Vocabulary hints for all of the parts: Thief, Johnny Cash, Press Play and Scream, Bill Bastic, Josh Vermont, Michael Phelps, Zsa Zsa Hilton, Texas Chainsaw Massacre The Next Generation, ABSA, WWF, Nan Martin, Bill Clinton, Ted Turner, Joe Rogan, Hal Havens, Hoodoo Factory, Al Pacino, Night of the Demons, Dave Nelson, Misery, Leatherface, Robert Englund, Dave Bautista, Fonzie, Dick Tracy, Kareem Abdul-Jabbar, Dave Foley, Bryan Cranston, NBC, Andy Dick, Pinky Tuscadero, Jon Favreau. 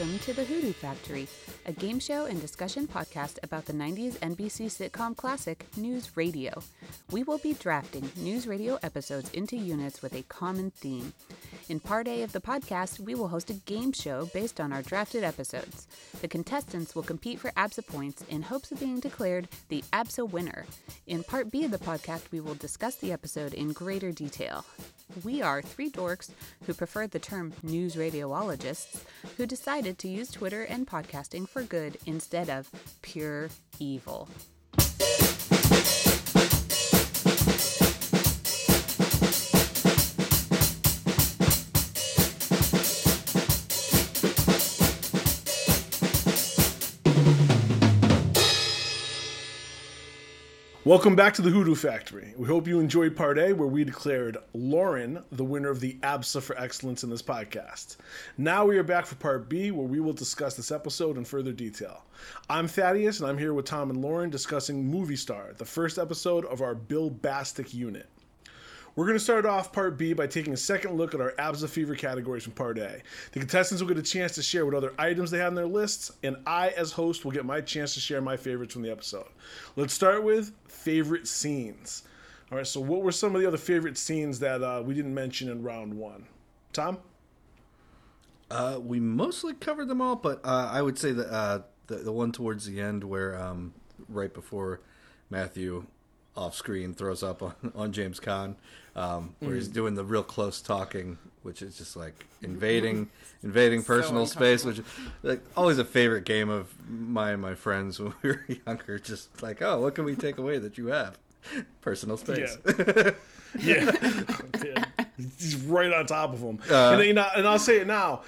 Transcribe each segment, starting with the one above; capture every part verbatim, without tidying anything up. Welcome to The Hoodoo Factory, a game show and discussion podcast about the nineties N B C sitcom classic, NewsRadio. We will be drafting NewsRadio episodes into units with a common theme. In part A of the podcast, we will host a game show based on our drafted episodes. The contestants will compete for ABSA points in hopes of being declared the ABSA winner. In part B of the podcast, we will discuss the episode in greater detail. We are three dorks who prefer the term news radiologists who decided to use Twitter and podcasting for good instead of pure evil. Welcome back to the Hoodoo Factory. We hope you enjoyed Part A, where we declared Lauren the winner of the ABSA for excellence in this podcast. Now we are back for Part B, where we will discuss this episode in further detail. I'm Thaddeus, and I'm here with Tom and Lauren discussing Movie Star, the first episode of our Bill Bastic unit. We're going to start off Part B by taking a second look at our ABSA fever categories from Part A. The contestants will get a chance to share what other items they have in their lists, and I, as host, will get my chance to share my favorites from the episode. Let's start with favorite scenes. All right, so what were some of the other favorite scenes that uh, we didn't mention in round one? Tom? Uh, we mostly covered them all, but uh, I would say that uh, the, the one towards the end where um, right before Matthew off screen throws up on, on James Caan, um, where mm. he's doing the real close talking, which is just like invading invading personal so space, which is like always a favorite game of my and my friends when we were younger. Just like, oh, what can we take away that you have? Personal space. Yeah. yeah. yeah. He's right on top of him. Uh, and, then, you know, and I'll say it now.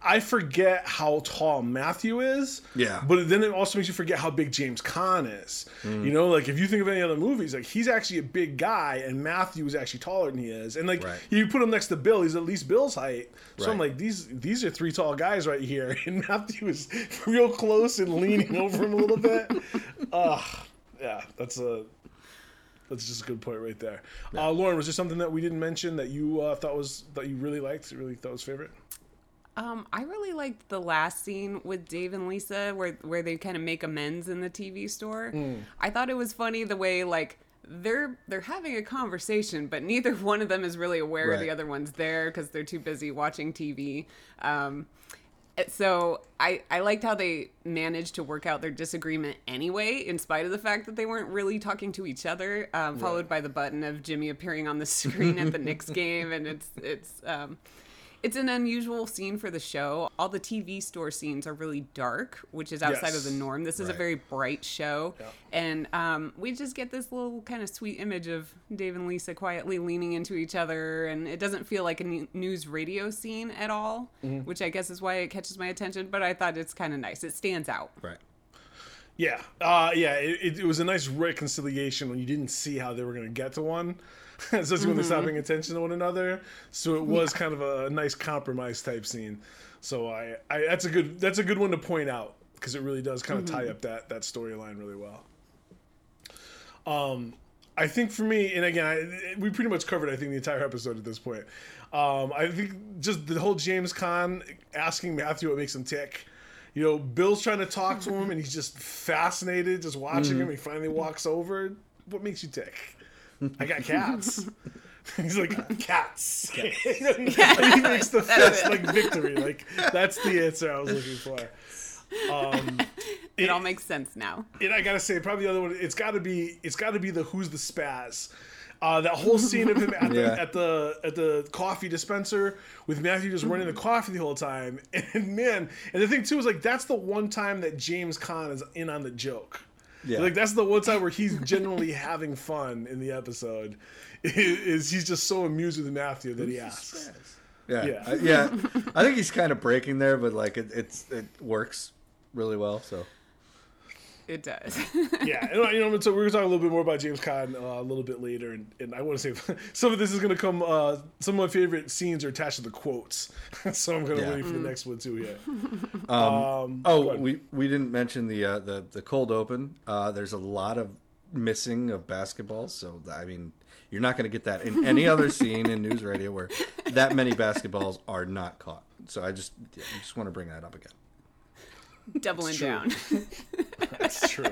I forget how tall Matthew is, yeah. But then it also makes you forget how big James Caan is. Mm. You know, like if you think of any other movies, like he's actually a big guy, and Matthew is actually taller than he is. And like right. you put him next to Bill, he's at least Bill's height. So right. I'm like, these these are three tall guys right here, and Matthew is real close and leaning over him a little bit. Uh, yeah, that's a that's just a good point right there. Yeah. Uh, Lauren, was there something that we didn't mention that you uh, thought was that you really liked, really thought was favorite? Um, I really liked the last scene with Dave and Lisa where where they kind of make amends in the T V store. Mm. I thought it was funny the way like they're they're having a conversation, but neither one of them is really aware right. the other one's there because they're too busy watching T V. Um, so I, I liked how they managed to work out their disagreement anyway, in spite of the fact that they weren't really talking to each other, um, right. followed by the button of Jimmy appearing on the screen at the Knicks game. And it's... it's um, It's an unusual scene for the show. All the T V store scenes are really dark, which is outside yes. of the norm. This is right. a very bright show. Yeah. And um, we just get this little kind of sweet image of Dave and Lisa quietly leaning into each other. And it doesn't feel like a news radio scene at all, mm-hmm. which I guess is why it catches my attention. But I thought it's kind of nice. It stands out. Right. Yeah. Uh, yeah. It, it was a nice reconciliation when you didn't see how they were going to get to one. Especially mm-hmm. when they're stopping attention to one another, so it was yeah. kind of a nice compromise type scene. So I, I that's a good that's a good one to point out because it really does kind of mm-hmm. tie up that that storyline really well. Um, I think for me, and again, I, we pretty much covered I think the entire episode at this point. Um, I think just the whole James Caan asking Matthew what makes him tick. You know, Bill's trying to talk to him and he's just fascinated, just watching mm-hmm. him. He finally walks over. What makes you tick? I got cats. He's like, cats. cats. You know, he makes the fist like victory. Like, that's the answer I was looking for. Um, it, it all makes sense now. And I gotta say, probably the other one. It's gotta be. It's gotta be the who's the spaz. Uh, that whole scene of him at, yeah. the, at the at the coffee dispenser with Matthew just running the coffee the whole time. And man, and the thing too is like that's the one time that James Caan is in on the joke. Yeah. Like that's the one time where he's generally having fun in the episode. Is he's just so amused with Matthew that he asks. Yeah, yeah. I, yeah. I think he's kind of breaking there, but like it, it's it works really well. So it does. yeah, and, you know. So we're gonna talk a little bit more about James Caan uh, a little bit later, and, and I want to say some of this is gonna come. Uh, some of my favorite scenes are attached to the quotes, so I'm gonna yeah. wait for mm. the next one too. Yeah. Um, um, oh, we we didn't mention the uh, the the cold open. Uh, there's a lot of missing of basketballs. So, I mean, you're not going to get that in any other scene in News Radio where that many basketballs are not caught. So I just I just want to bring that up again. Doubling That's down. That's true.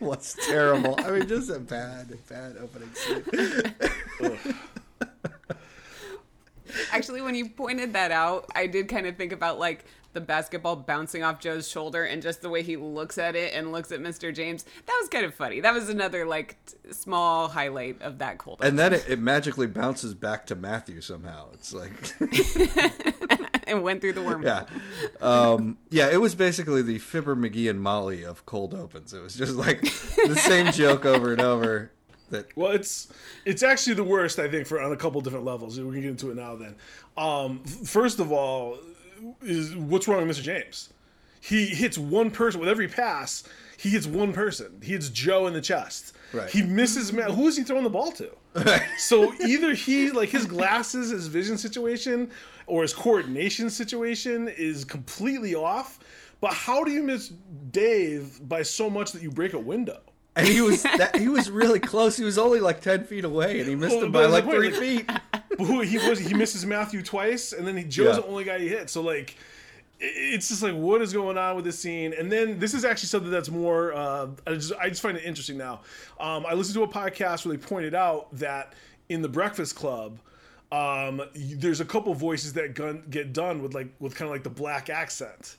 What's terrible. I mean, just a bad, bad opening scene. Actually, when you pointed that out, I did kind of think about, like, the basketball bouncing off Joe's shoulder and just the way he looks at it and looks at Mister James. That was kind of funny. That was another, like, t- small highlight of that cold. And then it, it magically bounces back to Matthew somehow. It's like... and went through the wormhole. Yeah. Um, yeah, it was basically the Fibber, McGee, and Molly of cold opens. It was just, like, the same joke over and over. That... Well, it's it's actually the worst, I think, for on a couple different levels. We're gonna get into it now. Then, um, first of all, is what's wrong with Mister James? He hits one person with every pass. He hits one person. He hits Joe in the chest. Right. He misses Matt. Who is he throwing the ball to? Right. So either he, like, his glasses, his vision situation, or his coordination situation is completely off. But how do you miss Dave by so much that you break a window? And he was that, he was really close. He was only like ten feet away, and he missed well, him by like three like, feet. But he was he misses Matthew twice, and then he, Joe's yeah. the only guy he hit. So like, it's just like, what is going on with this scene? And then this is actually something that's more. Uh, I just I just find it interesting now. Um, I listened to a podcast where they pointed out that in The Breakfast Club, um, there's a couple voices that gun, get done with like with kind of like the black accent.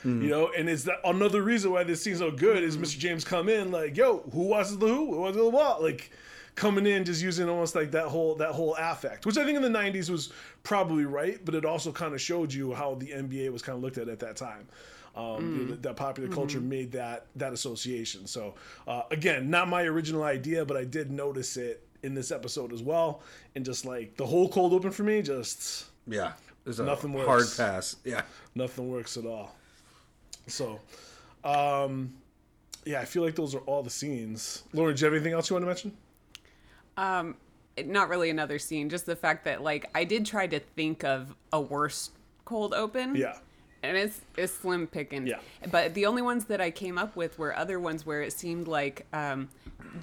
Mm-hmm. You know, and it's that another reason why this scene's so good is Mister James come in like, yo, who watches the who? Who watches the what? Like coming in just using almost like that whole that whole affect, which I think in the nineties was probably right, but it also kind of showed you how the N B A was kind of looked at at that time. Um, mm-hmm. you know, that popular culture mm-hmm. made that that association. So uh, again, not my original idea, but I did notice it in this episode as well, and just like the whole cold open for me, just yeah, there's nothing works. Hard pass, yeah, nothing works at all. So, um, yeah, I feel like those are all the scenes. Lauren, do you have anything else you want to mention? Um, not really another scene. Just the fact that, like, I did try to think of a worse cold open. Yeah. And it's, it's slim pickings. Yeah. But the only ones that I came up with were other ones where it seemed like um,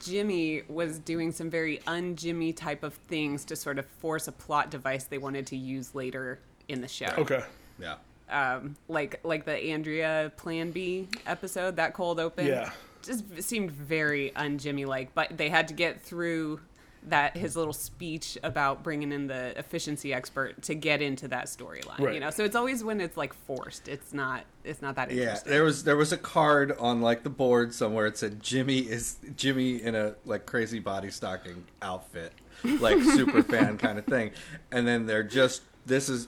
Jimmy was doing some very un-Jimmy type of things to sort of force a plot device they wanted to use later in the show. Okay. Yeah. Um, like like the Andrea Plan B episode, that cold open, yeah, just seemed very un-Jimmy like. But they had to get through that his little speech about bringing in the efficiency expert to get into that storyline, right. You know. So it's always when it's like forced, it's not it's not that interesting. Yeah, there was there was a card on like the board somewhere. It said Jimmy is Jimmy in a like crazy body stocking outfit, like super fan kind of thing. And then they're just this is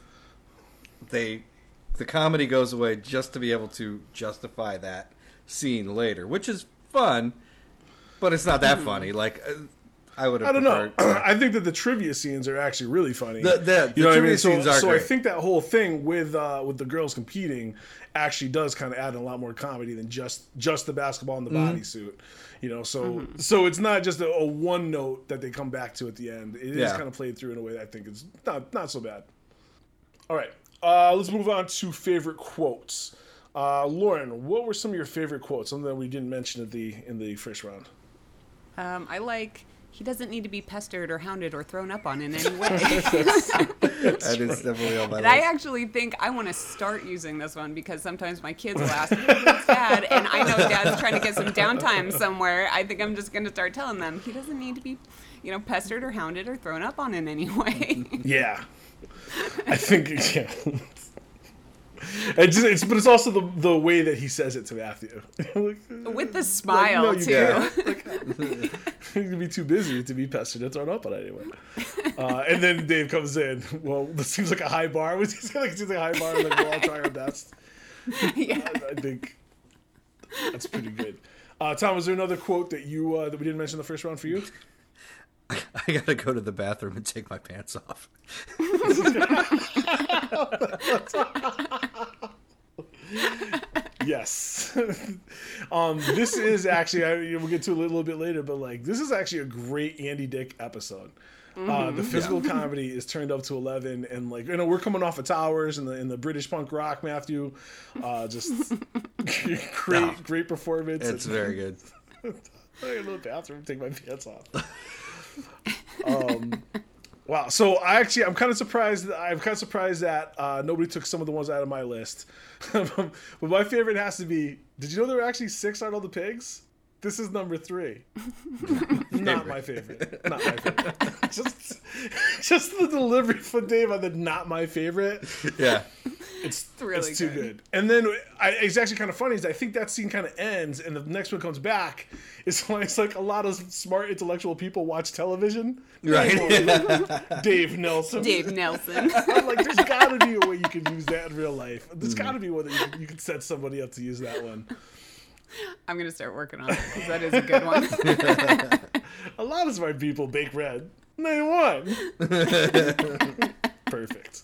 they. The comedy goes away just to be able to justify that scene later, which is fun, but it's not that funny. Like, I would have I don't preferred, know. Like, I think that the trivia scenes are actually really funny. The, the, you know the what trivia I mean? Scenes so, are so great. I think that whole thing with uh, with the girls competing actually does kind of add a lot more comedy than just, just the basketball and the mm-hmm. bodysuit. You know, so mm-hmm. so it's not just a, a one note that they come back to at the end. It yeah. is kind of played through in a way that I think is not, not so bad. All right. Uh, let's move on to favorite quotes. Uh, Lauren, what were some of your favorite quotes? Something that we didn't mention at the in the first round. Um, I like, he doesn't need to be pestered or hounded or thrown up on in any way. That is definitely on my list. I actually think I want to start using this one because sometimes my kids will ask me, Dad, and I know Dad's trying to get some downtime somewhere. I think I'm just going to start telling them, he doesn't need to be, you know, pestered or hounded or thrown up on in any way. Yeah. I think, yeah. I just, it's, but it's also the the way that he says it to Matthew. Like, with the smile, like, no, too. Like, he's going to be too busy to be pestered and thrown up on anyone. Uh, and then Dave comes in. Well, this seems like a high bar. It seems like, like a high bar. Like, we'll all try our best. Yeah. I, I think that's pretty good. Uh, Tom, was there another quote that you uh, that we didn't mention in the first round for you? I gotta go to the bathroom and take my pants off. Yes. Um, this is actually, I, we'll get to it a little bit later, but like, this is actually a great Andy Dick episode. Mm-hmm. Uh, the physical yeah. comedy is turned up to eleven, and like, you know, we're coming off of Towers and the and the British punk rock, Matthew. Uh, just great, no. great performance. It's and, very good. I gotta go to the bathroom and take my pants off. um, wow. So I actually, I'm kind of surprised. I'm kind of surprised that uh, nobody took some of the ones out of my list. But my favorite has to be, did you know there were actually six Arnold the Pigs? This is number three. Not my favorite. Not my favorite. just, just the delivery for Dave on the not my favorite. Yeah. It's, it's, really it's too good. good. And then I, it's actually kind of funny is I think that scene kind of ends and the next one comes back. It's like, it's like a lot of smart intellectual people watch television. Right. Dave Nelson. Dave Nelson. I'm like, there's got to be a way you can use that in real life. There's got to be a way that you, you can set somebody up to use that one. I'm going to start working on it because that is a good one. A lot of smart people bake bread. They won. Perfect.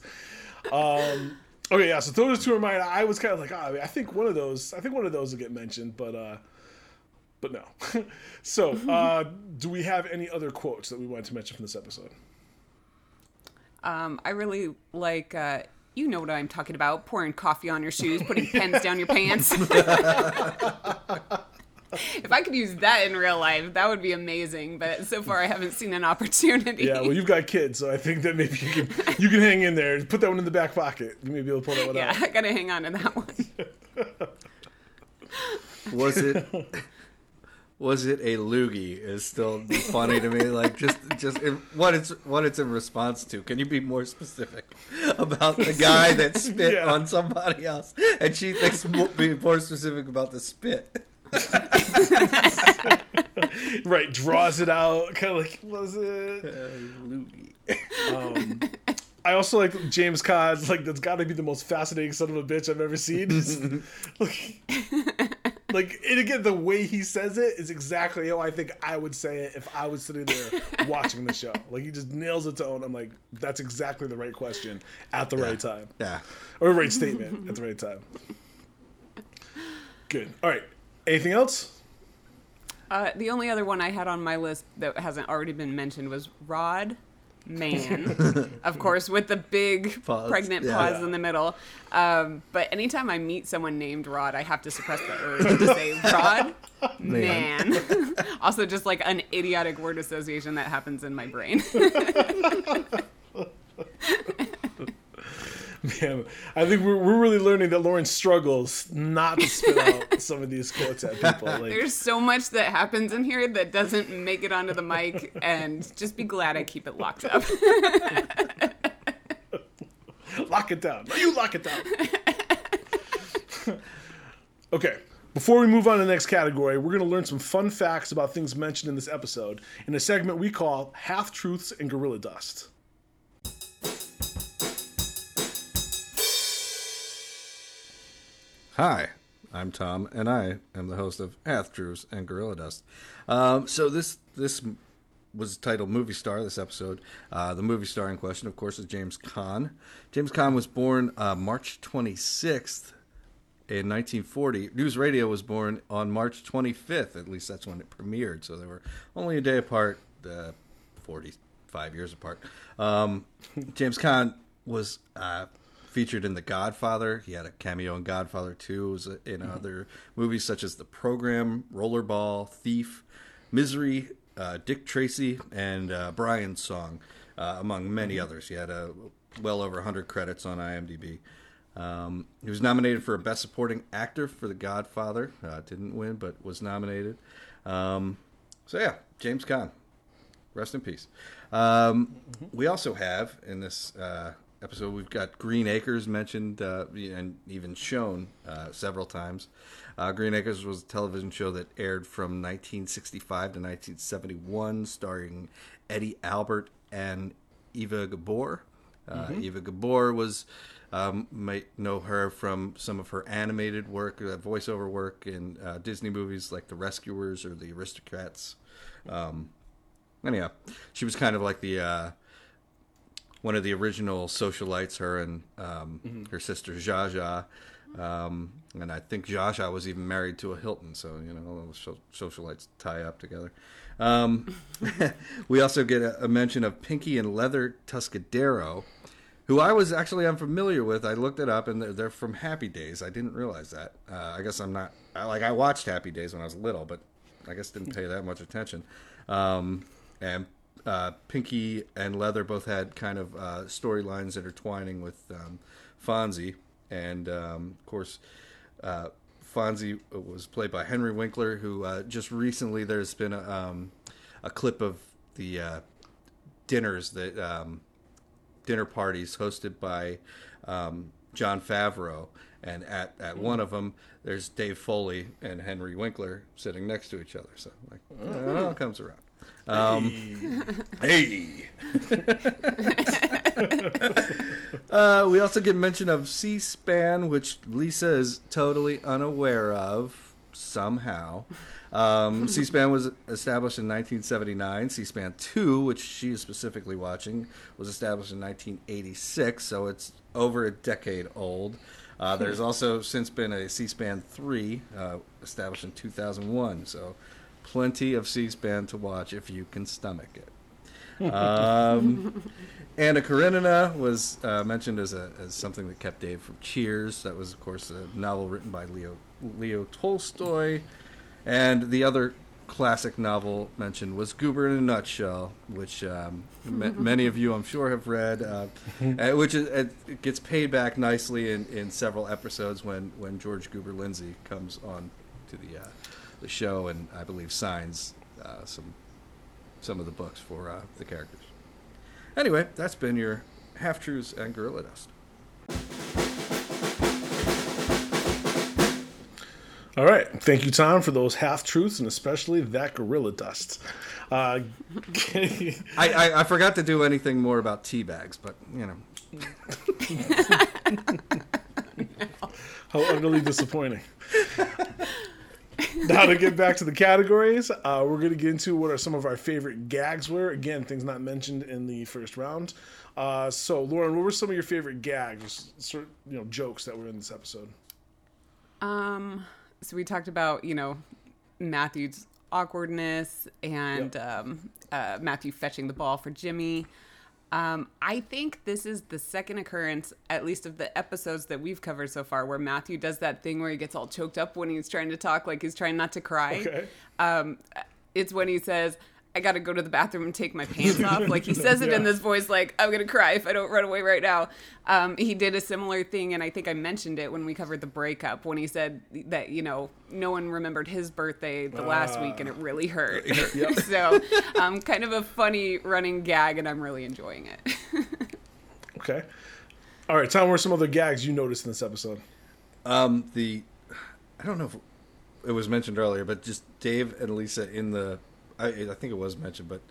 Um, okay, yeah, so those two are mine. I was kind of like, oh, I think one of those, I think one of those will get mentioned, but uh, but no. So uh, do we have any other quotes that we wanted to mention from this episode? Um, I really like... Uh, You know what I'm talking about. Pouring coffee on your shoes, putting pens down your pants. If I could use that in real life, that would be amazing. But so far, I haven't seen an opportunity. Yeah, well, you've got kids, so I think that maybe you can, you can hang in there. Put that one in the back pocket. You may be able to pull that one yeah, out. Yeah, I got to hang on to that one. Was it... Was it a loogie is still funny to me. Like just, just it, what it's what it's in response to. Can you be more specific about the guy that spit yeah. on somebody else? And she thinks be more specific about the spit. Right, draws it out. Kind of like was it a loogie? Um, I also like James Caan. Like that's got to be the most fascinating son of a bitch I've ever seen. Like, and again, the way he says it is exactly how I think I would say it if I was sitting there watching the show. Like, he just nails the tone. I'm like, that's exactly the right question at the yeah. right time. Yeah. Or right statement at the right time. Good. All right. Anything else? Uh, the only other one I had on my list that hasn't already been mentioned was Rod Man. Of course, with the big pause. pregnant yeah. pause in the middle. Um, but anytime I meet someone named Rod, I have to suppress the urge to say Rod Man. man. Also, just like an idiotic word association that happens in my brain. Man, I think we're we're really learning that Lauren struggles not to spit out some of these quotes at people. Like, there's so much that happens in here that doesn't make it onto the mic, and just be glad I keep it locked up. Lock it down. You lock it down. Okay. Before we move on to the next category, we're going to learn some fun facts about things mentioned in this episode in a segment we call Half Truths and Gorilla Dust. Hi, I'm Tom, and I am the host of Half Truths and Gorilla Dust. Um, so this this was titled Movie Star, this episode. Uh, the movie star in question, of course, is James Caan. James Caan was born uh, March twenty-sixth in nineteen forty. NewsRadio was born on March twenty-fifth, at least that's when it premiered. So they were only a day apart, uh, forty-five years apart. Um, James Caan was... Uh, featured in The Godfather. He had a cameo in Godfather two. It was in mm-hmm. other movies such as The Program, Rollerball, Thief, Misery, uh, Dick Tracy, and uh, Brian's Song, uh, among many mm-hmm. others. He had a, well over one hundred credits on IMDb. Um, he was nominated for a Best Supporting Actor for The Godfather. Uh, didn't win, but was nominated. Um, so yeah, James Caan. Rest in peace. Um, mm-hmm. We also have in this... Uh, episode we've got Green Acres mentioned uh, and even shown uh, several times. Uh, Green Acres was a television show that aired from nineteen sixty-five to nineteen seventy-one, starring Eddie Albert and Eva Gabor. Uh, mm-hmm. Eva Gabor was um, might know her from some of her animated work, uh, voiceover work in uh, Disney movies like The Rescuers or The Aristocrats. Um, anyhow, she was kind of like the uh, one of the original socialites, her and um, mm-hmm. her sister Zsa Zsa, um, and I think Zsa Zsa was even married to a Hilton, so you know so- socialites tie up together. Um, we also get a, a mention of Pinky and Leather Tuscadero, who I was actually unfamiliar with. I looked it up, and they're, they're from Happy Days. I didn't realize that. Uh, I guess I'm not I, like I watched Happy Days when I was little, but I guess didn't pay that much attention. Um, and uh, Pinky and Leather both had kind of uh, storylines intertwining with um, Fonzie. And, um, of course, uh, Fonzie was played by Henry Winkler, who uh, just recently there's been a, um, a clip of the uh, dinners, that um, dinner parties hosted by um, Jon Favreau. And at, at one of them, there's Dave Foley and Henry Winkler sitting next to each other. So, like, oh, it all comes around. Um, hey! hey. uh, we also get mention of C-SPAN, which Lisa is totally unaware of somehow. Um, C-SPAN was established in nineteen seventy-nine. C-SPAN two, which she is specifically watching, was established in nineteen eighty-six. So it's over a decade old. Uh, there's also since been a C-SPAN three uh, established in two thousand one, so plenty of C-SPAN to watch if you can stomach it. Um, Anna Karenina was uh, mentioned as a as something that kept Dave from Cheers. That was, of course, a novel written by Leo Leo Tolstoy. And the other classic novel mentioned was Goober in a Nutshell, which um, m- many of you, I'm sure, have read, uh, which is, it gets paid back nicely in, in several episodes when, when George Goober Lindsay comes on to the uh, the show and I believe signs uh, some some of the books for uh, the characters. Anyway, that's been your Half Truths and Gorilla Dust. All right. Thank you, Tom, for those half-truths and especially that gorilla dust. Uh, I, I, I forgot to do anything more about tea bags, but, you know. How utterly disappointing. Now to get back to the categories, uh, we're going to get into what are some of our favorite gags were. Again, things not mentioned in the first round. Uh, so, Lauren, what were some of your favorite gags, sort of, you know, jokes that were in this episode? Um... So we talked about, you know, Matthew's awkwardness and yep. um, uh, Matthew fetching the ball for Jimmy. Um, I think this is the second occurrence, at least of the episodes that we've covered so far, where Matthew does that thing where he gets all choked up when he's trying to talk, like he's trying not to cry. Okay. Um, it's when he says, I got to go to the bathroom and take my pants off. Like he says it yeah. in this voice, like, I'm going to cry if I don't run away right now. Um, he did a similar thing. And I think I mentioned it when we covered the breakup, when he said that, you know, no one remembered his birthday the uh, last week and it really hurt. It hurt yep. So um, kind of a funny running gag and I'm really enjoying it. Okay. All right. Tom, what are some other gags you noticed in this episode? Um, the, I don't know if it was mentioned earlier, but just Dave and Lisa in the, I, I think it was mentioned, but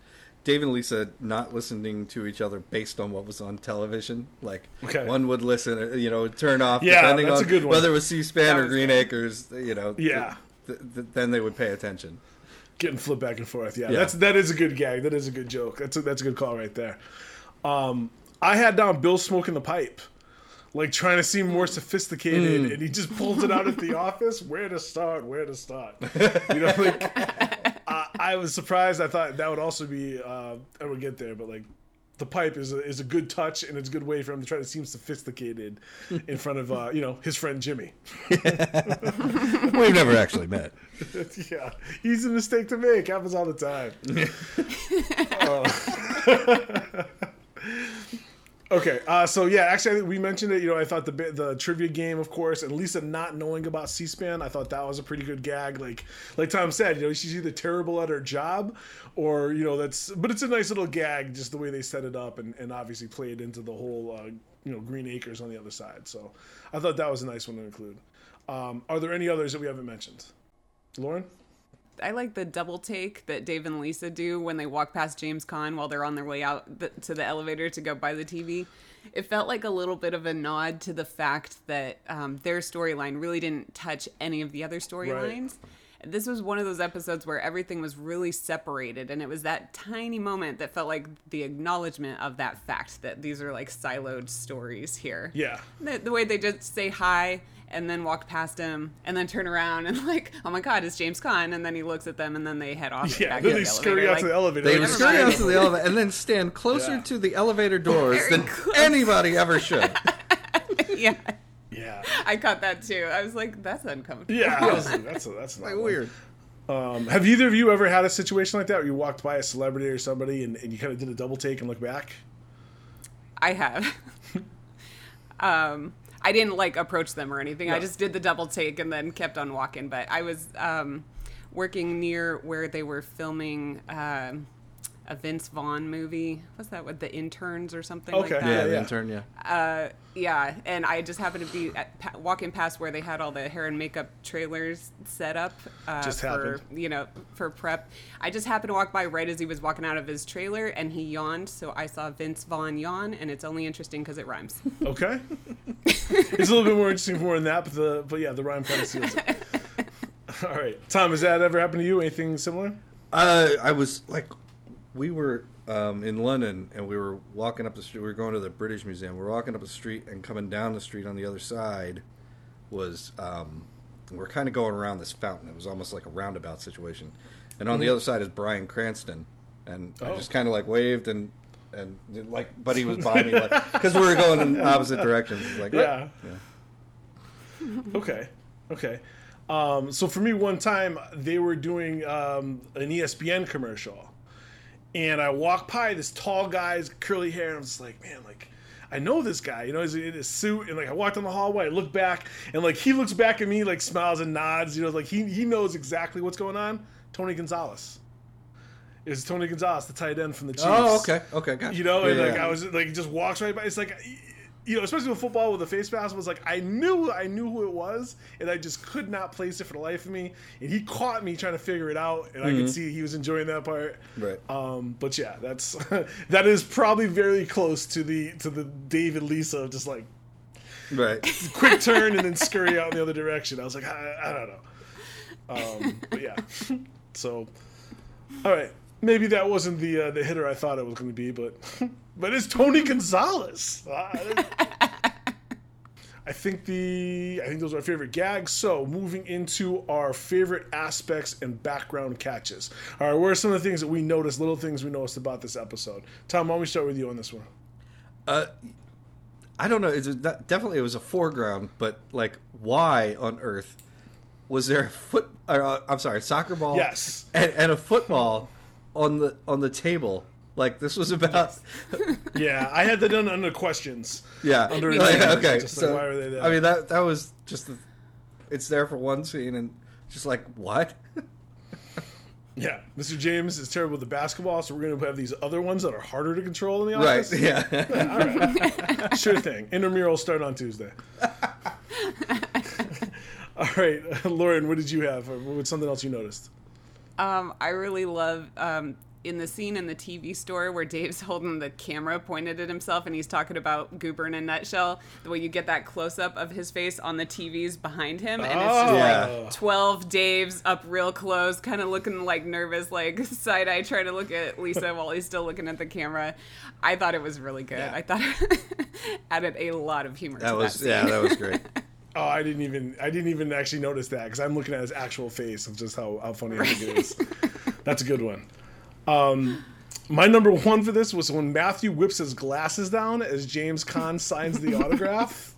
Dave and Lisa not listening to each other based on what was on television. Like, okay. one would listen, you know, turn off, yeah, depending that's on a good one. Whether it was C-SPAN or Green Acres, you know. Yeah. Th- th- th- then they would pay attention. Getting flipped back and forth, yeah. yeah. That's, that is a good gag. That is a good joke. That's a, that's a good call right there. Um, I had down Bill smoking the pipe, like trying to seem more sophisticated, mm. and he just pulls it out at the office. Where to start, where to start. You know, like... Uh, I was surprised. I thought that would also be, uh, I would get there, but like the pipe is a, is a good touch and it's a good way for him to try to seem sophisticated in front of, uh, you know, his friend Jimmy. We've never actually met. Yeah. Easy mistake to make. Happens all the time. uh. Okay, uh, so yeah, actually, I think we mentioned it. You know, I thought the the trivia game, of course, and Lisa not knowing about C-SPAN, I thought that was a pretty good gag. Like, like Tom said, you know, she's either terrible at her job, or you know, that's. But it's a nice little gag, just the way they set it up, and, and obviously played into the whole, uh, you know, Green Acres on the other side. So, I thought that was a nice one to include. Um, are there any others that we haven't mentioned, Lauren? I like the double take that Dave and Lisa do when they walk past James Caan while they're on their way out th- to the elevator to go buy the T V. It felt like a little bit of a nod to the fact that um, their storyline really didn't touch any of the other storylines. Right. This was one of those episodes where everything was really separated, and it was that tiny moment that felt like the acknowledgement of that fact that these are like siloed stories here. Yeah. The, the way they just say hi and then walk past him, and then turn around and like, oh my God, it's James Caan. And then he looks at them, and then they head off. Yeah, back then to they the scurry out like, to the elevator. They scurry out to the elevator, and then stand closer yeah. to the elevator doors Very than close. Anybody ever should. yeah. Yeah. I caught that too. I was like, that's uncomfortable. Yeah, that's that's, that's not like weird. Um, have either of you ever had a situation like that where you walked by a celebrity or somebody and, and you kind of did a double take and look back? I have. um, I didn't like approach them or anything. No. I just did the double take and then kept on walking. But I was um, working near where they were filming uh, a Vince Vaughn movie. What's that with the interns or something okay. like that? Yeah, the yeah. intern, yeah. Uh, yeah, and I just happened to be at, pa- walking past where they had all the hair and makeup trailers set up uh, just for, you know, for prep. I just happened to walk by right as he was walking out of his trailer, and he yawned, so I saw Vince Vaughn yawn, and it's only interesting because it rhymes. Okay. It's a little bit more interesting for more than that, but, the, but yeah, the rhyme kind of seals it. All right. Tom, has that ever happened to you? Anything similar? Uh, I was like... We were um, in London, and we were walking up the street. We were going to the British Museum. We were walking up the street, and coming down the street on the other side was um, we we're kind of going around this fountain. It was almost like a roundabout situation. And on mm-hmm. the other side is Bryan Cranston, and oh. I just kind of like waved and and like, but he was by me, like, because we were going in opposite directions. It's like yeah. yeah, okay, okay. Um, so for me, one time they were doing um, an E S P N commercial. And I walk by this tall guy's curly hair. And I'm just like, man, like, I know this guy. You know, he's in his suit. And, like, I walked down the hallway. I look back. And, like, he looks back at me, like, smiles and nods. You know, like, he, he knows exactly what's going on. Tony Gonzalez. It was Tony Gonzalez, the tight end from the Chiefs. Oh, okay. Okay, gotcha. You know, and, yeah, like, yeah. I was, like, just walks right by. It's like, you know, especially with football with the face mask. I was like, I knew I knew who it was. And I just could not place it for the life of me. And he caught me trying to figure it out. And mm-hmm. I could see he was enjoying that part. Right. Um, but yeah, that's that is probably very close to the to the Dave and Lisa of just like right. quick turn and then scurry out in the other direction. I was like, I, I don't know. Um, but yeah. So, all right. Maybe that wasn't the uh, the hitter I thought it was going to be, but but it's Tony Gonzalez. I, I think the I think those are our favorite gags. So moving into our favorite aspects and background catches. All right, what are some of the things that we noticed? Little things we noticed about this episode. Tom, why don't we start with you on this one? Uh, I don't know. It's not, definitely it was a foreground, but like, why on earth was there a foot? Uh, I'm sorry, soccer ball. Yes, and, and a football. On the on the table, like this was about. Yeah, I had that done under questions. Yeah. Under like, okay. Just so like, why were they there? I mean that that was just the, it's there for one scene and just like what? Yeah, Mister James is terrible with the basketball, so we're gonna have these other ones that are harder to control in the office. Right. Yeah. Yeah, all right. Sure thing. Intramurals start on Tuesday. All right, Lauren, what did you have? Or what's something else you noticed? Um, I really love um, in the scene in the T V store where Dave's holding the camera pointed at himself and he's talking about Goober in a Nutshell, the way you get that close-up of his face on the T Vs behind him. And it's just oh, yeah. like twelve Daves up real close, kind of looking like nervous, like side-eye trying to look at Lisa while he's still looking at the camera. I thought it was really good. Yeah. I thought it added a lot of humor that to was, that scene. Yeah, that was great. Oh, I didn't even I didn't even actually notice that because I'm looking at his actual face of just how, how funny right. I think it is. That's a good one. Um, my number one for this was when Matthew whips his glasses down as James Caan signs the autograph.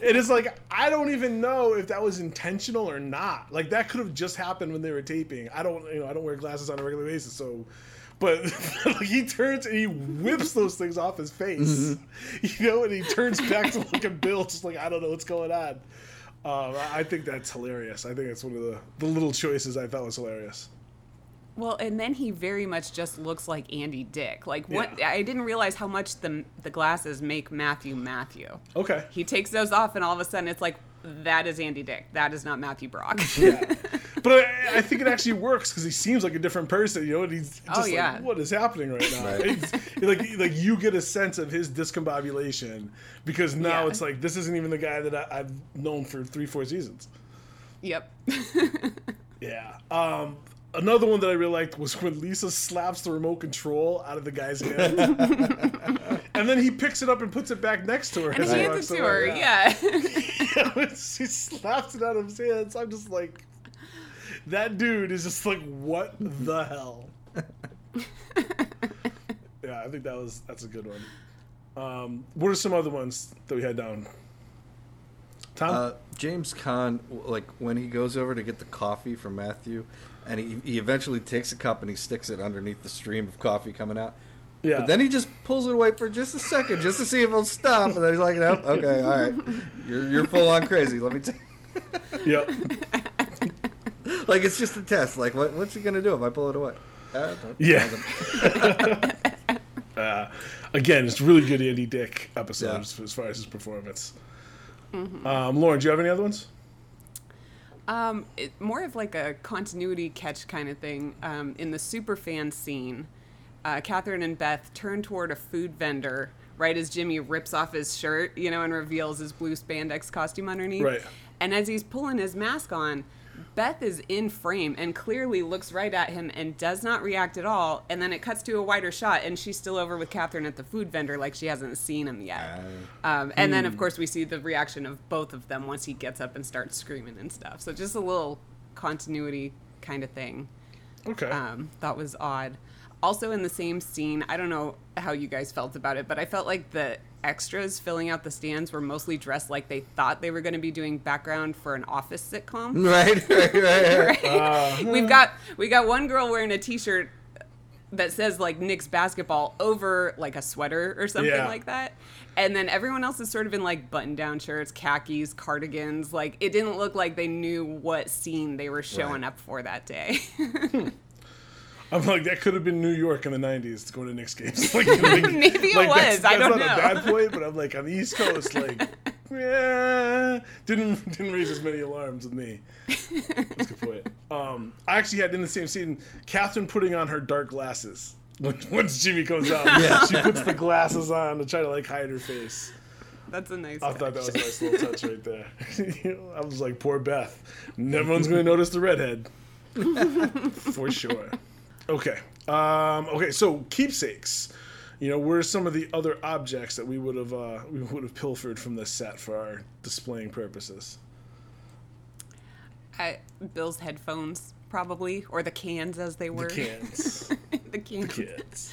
It is like, I don't even know if that was intentional or not. Like, that could have just happened when they were taping. I don't you know I don't wear glasses on a regular basis, so... But like, he turns and he whips those things off his face, mm-hmm. you know, and he turns back to look at Bill, just like, I don't know what's going on. Um, I think that's hilarious. I think that's one of the, the little choices I thought was hilarious. Well, and then he very much just looks like Andy Dick. Like what? Yeah. I didn't realize how much the the glasses make Matthew Matthew. Okay. He takes those off, and all of a sudden it's like, that is Andy Dick. That is not Matthew Brock. Yeah. But I, I think it actually works because he seems like a different person, you know, and he's just oh, yeah. like, what is happening right now? It's, like, like you get a sense of his discombobulation because now yeah. it's like, this isn't even the guy that I, I've known for three, four seasons. Yep. Yeah. Um, another one that I really liked was when Lisa slaps the remote control out of the guy's hand. And then he picks it up and puts it back next to her. And he hands it to her, yeah. yeah. She slaps it out of his hands. I'm just like... That dude is just like, what the hell? Yeah, I think that was that's a good one. Um, what are some other ones that we had down? Tom? Uh, James Caan, like when he goes over to get the coffee from Matthew, and he, he eventually takes a cup and he sticks it underneath the stream of coffee coming out. Yeah. But then he just pulls it away for just a second, just to see if it'll stop. And then he's like, nope, okay, all right. You're, you're full on crazy. Let me tell you. Yep. Like, it's just a test. Like, what, what's he going to do if I pull it away? Uh, yeah. uh, again, it's really good Andy Dick episodes yeah. as far as his performance. Mm-hmm. Um, Lauren, do you have any other ones? Um, it, more of like a continuity catch kind of thing. Um, in the superfan scene, uh, Catherine and Beth turn toward a food vendor right as Jimmy rips off his shirt, you know, and reveals his blue spandex costume underneath. Right. And as he's pulling his mask on, Beth is in frame and clearly looks right at him and does not react at all. And then it cuts to a wider shot, and she's still over with Catherine at the food vendor like she hasn't seen him yet. Uh, um, and hmm. then, of course, we see the reaction of both of them once he gets up and starts screaming and stuff. So just a little continuity kind of thing. Okay. Um, that was odd. Also in the same scene, I don't know how you guys felt about it, but I felt like the extras filling out the stands were mostly dressed like they thought they were going to be doing background for an office sitcom. Right, right, right. right? Uh, We've got we got one girl wearing a T-shirt that says, like, Knicks basketball over, like, a sweater or something yeah. like that. And then everyone else is sort of in, like, button-down shirts, khakis, cardigans. Like, it didn't look like they knew what scene they were showing right. up for that day. hmm. I'm like, that could have been New York in the nineties to go to Knicks games. Like, like, maybe it like was. That's, that's I don't know. That's not a bad point, but I'm like, on the East Coast, like, eh, didn't didn't raise as many alarms with me. That's a good point. Um, I actually had in the same scene, Catherine putting on her dark glasses. Once Jimmy comes out, yeah. she puts the glasses on to try to, like, hide her face. That's a nice I touch. Thought that was a nice little touch right there. You know, I was like, poor Beth. Everyone's going to notice the redhead. For sure. Okay. Um, okay. So keepsakes, you know, were some of the other objects that we would have uh, we would have pilfered from this set for our displaying purposes. I, Bill's headphones, probably, or the cans as they were. The cans. the cans. The cans.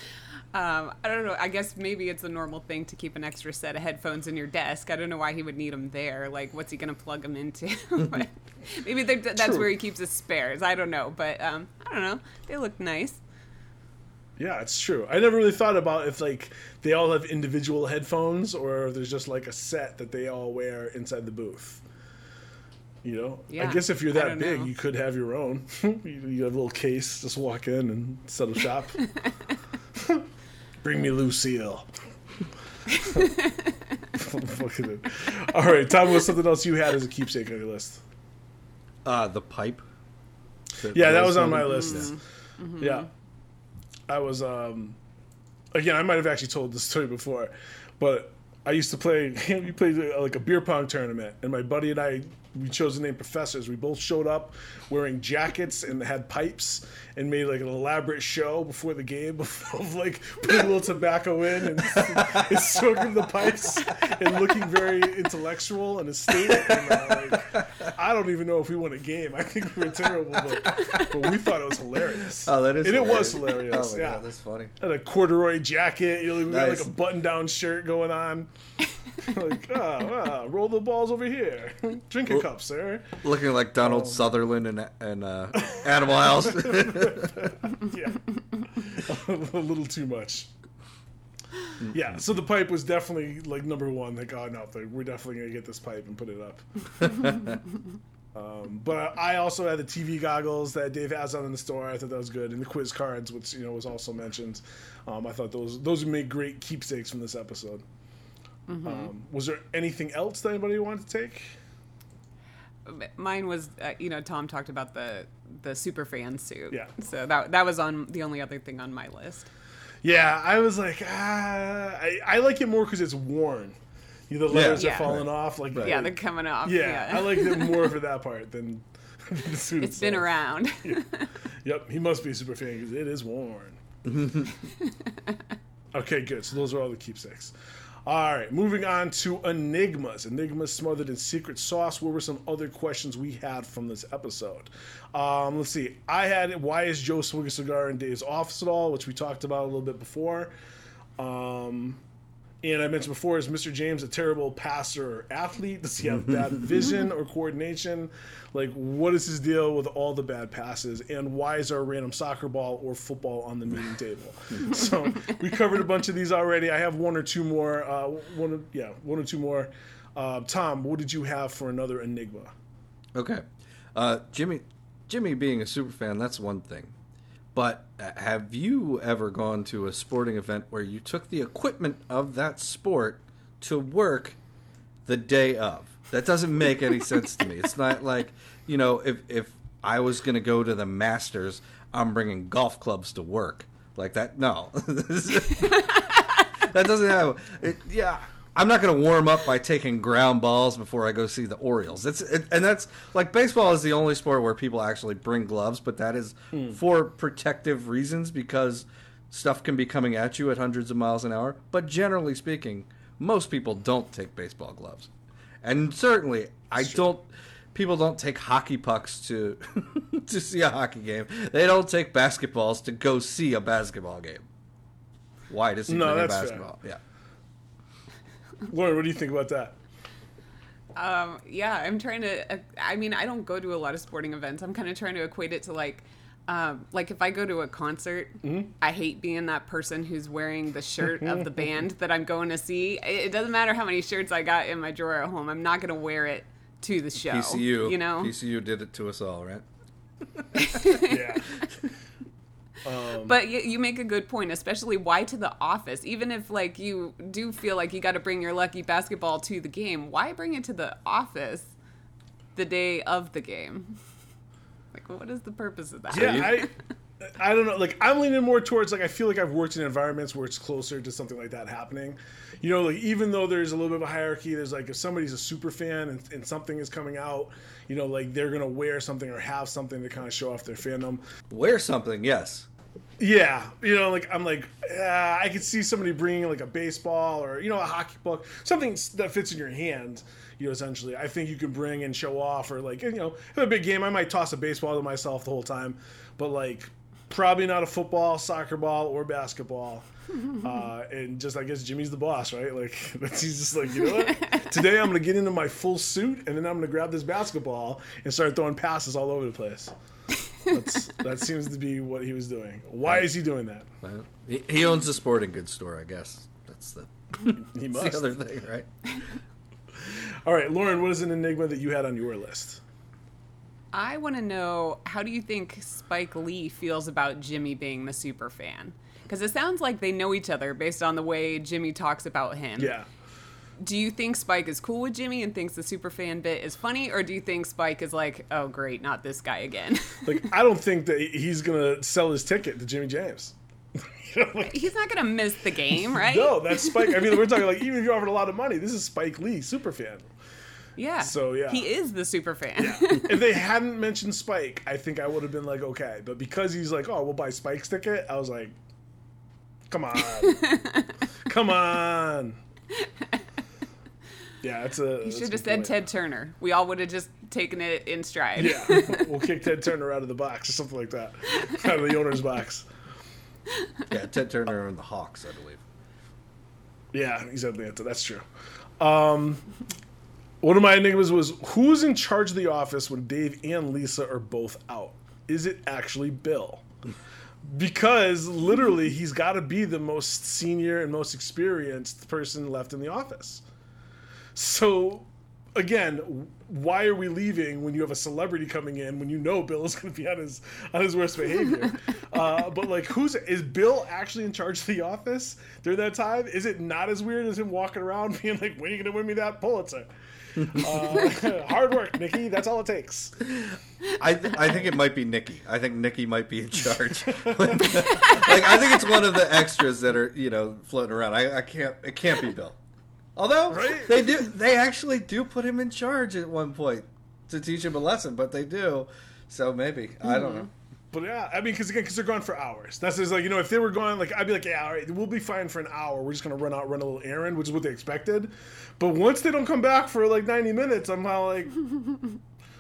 Um, I don't know. I guess maybe it's a normal thing to keep an extra set of headphones in your desk. I don't know why he would need them there. Like, what's he going to plug them into? Maybe that's True. Where he keeps his spares. I don't know. But um, I don't know. They look nice. Yeah, it's true. I never really thought about if, like, they all have individual headphones or there's just, like, a set that they all wear inside the booth. You know? Yeah. I guess if you're that big, know. You could have your own. You have a little case. Just walk in and set up shop. Bring me Lucille. All right, Tom, what's something else you had as a keepsake on your list? Uh, the pipe. The, yeah, the that was on my list. Mm-hmm. Mm-hmm. Yeah. I was, um, again, I might have actually told this story before, but I used to play, we played like a beer pong tournament, and my buddy and I, we chose the name Professors. We both showed up wearing jackets and had pipes and made like an elaborate show before the game of like putting a little tobacco in and, and smoking the pipes and looking very intellectual and astute. And, uh, like, I don't even know if we won a game. I think we were terrible, but, but we thought it was hilarious. Oh, that is and hilarious. It was hilarious. Oh, my yeah. God, that's funny. And a corduroy jacket. You know, we nice. Had like a button-down shirt going on. Like, oh, oh, roll the balls over here. Drink a cup, sir. Looking like Donald um, Sutherland and, and uh, Animal House. Yeah. A little too much. Yeah, so the pipe was definitely, like, number one. Like, oh, no, like, we're definitely going to get this pipe and put it up. um, but I also had the T V goggles that Dave has on in the store. I thought that was good. And the quiz cards, which, you know, was also mentioned. Um, I thought those, those would make great keepsakes from this episode. Mm-hmm. Um, was there anything else that anybody wanted to take? Mine was, uh, you know, Tom talked about the the superfan suit. Yeah. So that that was on the only other thing on my list. Yeah, I was like, ah, I, I like it more because it's worn. You know, the letters yeah. are yeah. falling off. Like right. yeah, they're coming off. Yeah, yeah. I liked it more for that part than the suit. It's itself. Been around. Yeah. Yep, he must be a superfan because it is worn. Okay, good. So those are all the keepsakes. All right, moving on to enigmas. Enigmas smothered in secret sauce. What were some other questions we had from this episode? Um, let's see. I had, why is Joe smoking a cigar in Dave's office at all, which we talked about a little bit before. Um, And I mentioned before, is Mister James a terrible passer or athlete? Does he have bad vision or coordination? Like, what is his deal with all the bad passes? And why is there a random soccer ball or football on the meeting table? So we covered a bunch of these already. I have one or two more. Uh, one, yeah, one or two more. Uh, Tom, what did you have for another enigma? Okay, uh, Jimmy. Jimmy being a super fan, that's one thing. But have you ever gone to a sporting event where you took the equipment of that sport to work the day of? That doesn't make any sense to me. It's not like, you know, if, if I was going to go to the Masters, I'm bringing golf clubs to work. Like that, no. That doesn't happen. It, yeah. I'm not going to warm up by taking ground balls before I go see the Orioles. That's it, and that's like baseball is the only sport where people actually bring gloves, but that is mm. for protective reasons because stuff can be coming at you at hundreds of miles an hour. But generally speaking, most people don't take baseball gloves, and certainly I sure. don't. People don't take hockey pucks to to see a hockey game. They don't take basketballs to go see a basketball game. Why does he no, play basketball? Fair. Yeah. Lauren, what do you think about that? Um, yeah, I'm trying to... Uh, I mean, I don't go to a lot of sporting events. I'm kind of trying to equate it to, like, um, like if I go to a concert, mm-hmm. I hate being that person who's wearing the shirt of the band that I'm going to see. It doesn't matter how many shirts I got in my drawer at home. I'm not going to wear it to the show. P C U. You know? P C U did it to us all, right? Yeah. Um, but you, you make a good point, especially why to the office? Even if, like, you do feel like you got to bring your lucky basketball to the game, why bring it to the office the day of the game? Like, what is the purpose of that? Yeah, I, I don't know. Like, I'm leaning more towards, like, I feel like I've worked in environments where it's closer to something like that happening. You know, like, even though there's a little bit of a hierarchy, there's, like, if somebody's a super fan and, and something is coming out, you know, like, they're going to wear something or have something to kind of show off their fandom. Wear something, yes. Yeah, you know, like, I'm like, uh, I could see somebody bringing, like, a baseball or, you know, a hockey puck, something that fits in your hand, you know, essentially. I think you can bring and show off or, like, you know, have a big game. I might toss a baseball to myself the whole time, but, like, probably not a football, soccer ball, or basketball. Uh, and just, I guess, Jimmy's the boss, right? Like, he's just like, you know what? Today I'm going to get into my full suit, and then I'm going to grab this basketball and start throwing passes all over the place. That's, that seems to be what he was doing. Why is he doing that? Well, he, he owns a sporting goods store, I guess. That's the, he must. That's the other thing, right? All right, Lauren, what is an enigma that you had on your list? I want to know, how do you think Spike Lee feels about Jimmy being the super fan? Because it sounds like they know each other based on the way Jimmy talks about him. Yeah. Do you think Spike is cool with Jimmy and thinks the superfan bit is funny, or do you think Spike is like, oh, great, not this guy again? Like, I don't think that he's going to sell his ticket to Jimmy James. You know, like, he's not going to miss the game, right? No, that's Spike. I mean, we're talking like, even if you offered a lot of money, this is Spike Lee, superfan. Yeah. So, yeah. He is the superfan. Yeah. If they hadn't mentioned Spike, I think I would have been like, okay. But because he's like, oh, we'll buy Spike's ticket, I was like, come on. Come on. Yeah, it's a. You should have said Ted Turner. We all would have just taken it in stride. Yeah, we'll kick Ted Turner out of the box or something like that, out of the owner's box. Yeah, Ted Turner and the Hawks, I believe. Yeah, exactly. That's true. Um, one of my enigmas was, who's in charge of the office when Dave and Lisa are both out? Is it actually Bill? Because literally, he's got to be the most senior and most experienced person left in the office. So, again, why are we leaving when you have a celebrity coming in when you know Bill is going to be on his on his worst behavior? uh, but, like, who's is Bill actually in charge of the office during that time? Is it not as weird as him walking around being like, when are you going to win me that Pulitzer? Uh, hard work, Nikki. That's all it takes. I th- I think it might be Nikki. I think Nikki might be in charge. Like, I think it's one of the extras that are, you know, floating around. I, I can't. It can't be Bill. Although, right? they do, they actually do put him in charge at one point to teach him a lesson, but they do. So maybe. Mm-hmm. I don't know. But yeah, I mean, because again, because they're gone for hours. That's just like, you know, if they were gone, like, I'd be like, yeah, all right, we'll be fine for an hour. We're just going to run out, run a little errand, which is what they expected. But once they don't come back for like ninety minutes, I'm kind of like,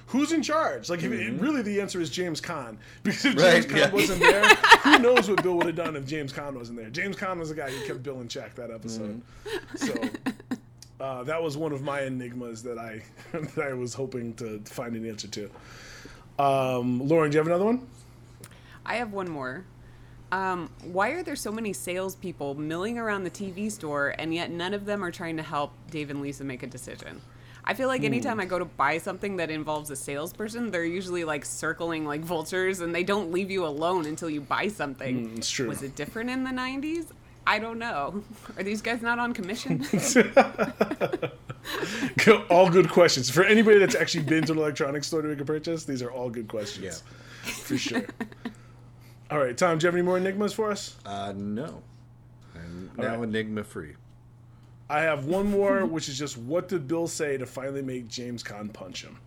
who's in charge? Like, mm-hmm. if, really, the answer is James Caan. Because if right, James Caan yeah. wasn't there, who knows what Bill would have done if James Caan wasn't there? James Caan was the guy who kept Bill in check that episode. Mm-hmm. So uh, that was one of my enigmas that I that I was hoping to find an answer to. Um, Lauren, do you have another one? I have one more. Um, why are there so many salespeople milling around the T V store, and yet none of them are trying to help Dave and Lisa make a decision? I feel like anytime I go to buy something that involves a salesperson, they're usually like circling like vultures, and they don't leave you alone until you buy something. Mm, it's true. Was it different in the nineties? I don't know. Are these guys not on commission? All good questions. For anybody that's actually been to an electronics store to make a purchase, these are all good questions. Yeah. For sure. All right, Tom, do you have any more enigmas for us? Uh, no. I'm now right. enigma-free. I have one more, which is just, what did Bill say to finally make James Caan punch him?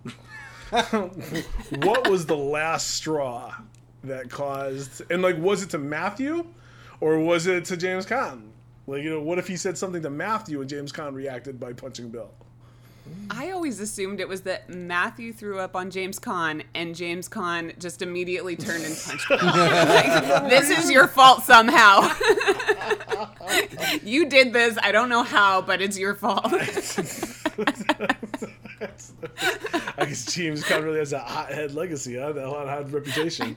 What was the last straw that caused... And, like, was it to Matthew, or was it to James Caan? Like, you know, what if he said something to Matthew and James Caan reacted by punching Bill? I always assumed it was that Matthew threw up on James Caan, and James Caan just immediately turned and punched him. Like, this is your fault somehow. You did this. I don't know how, but it's your fault. I guess James Caan really has a hothead legacy, huh? That hothead reputation.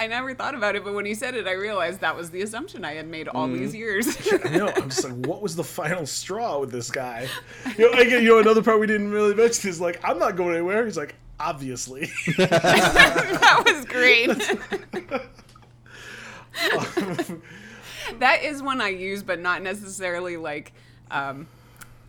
I never thought about it, but when you said it, I realized that was the assumption I had made all mm. these years. I know. I'm just like, what was the final straw with this guy? You know, again, you know, another part we didn't really mention is like, I'm not going anywhere. He's like, obviously. That was great. um, that is one I use, but not necessarily like... Um,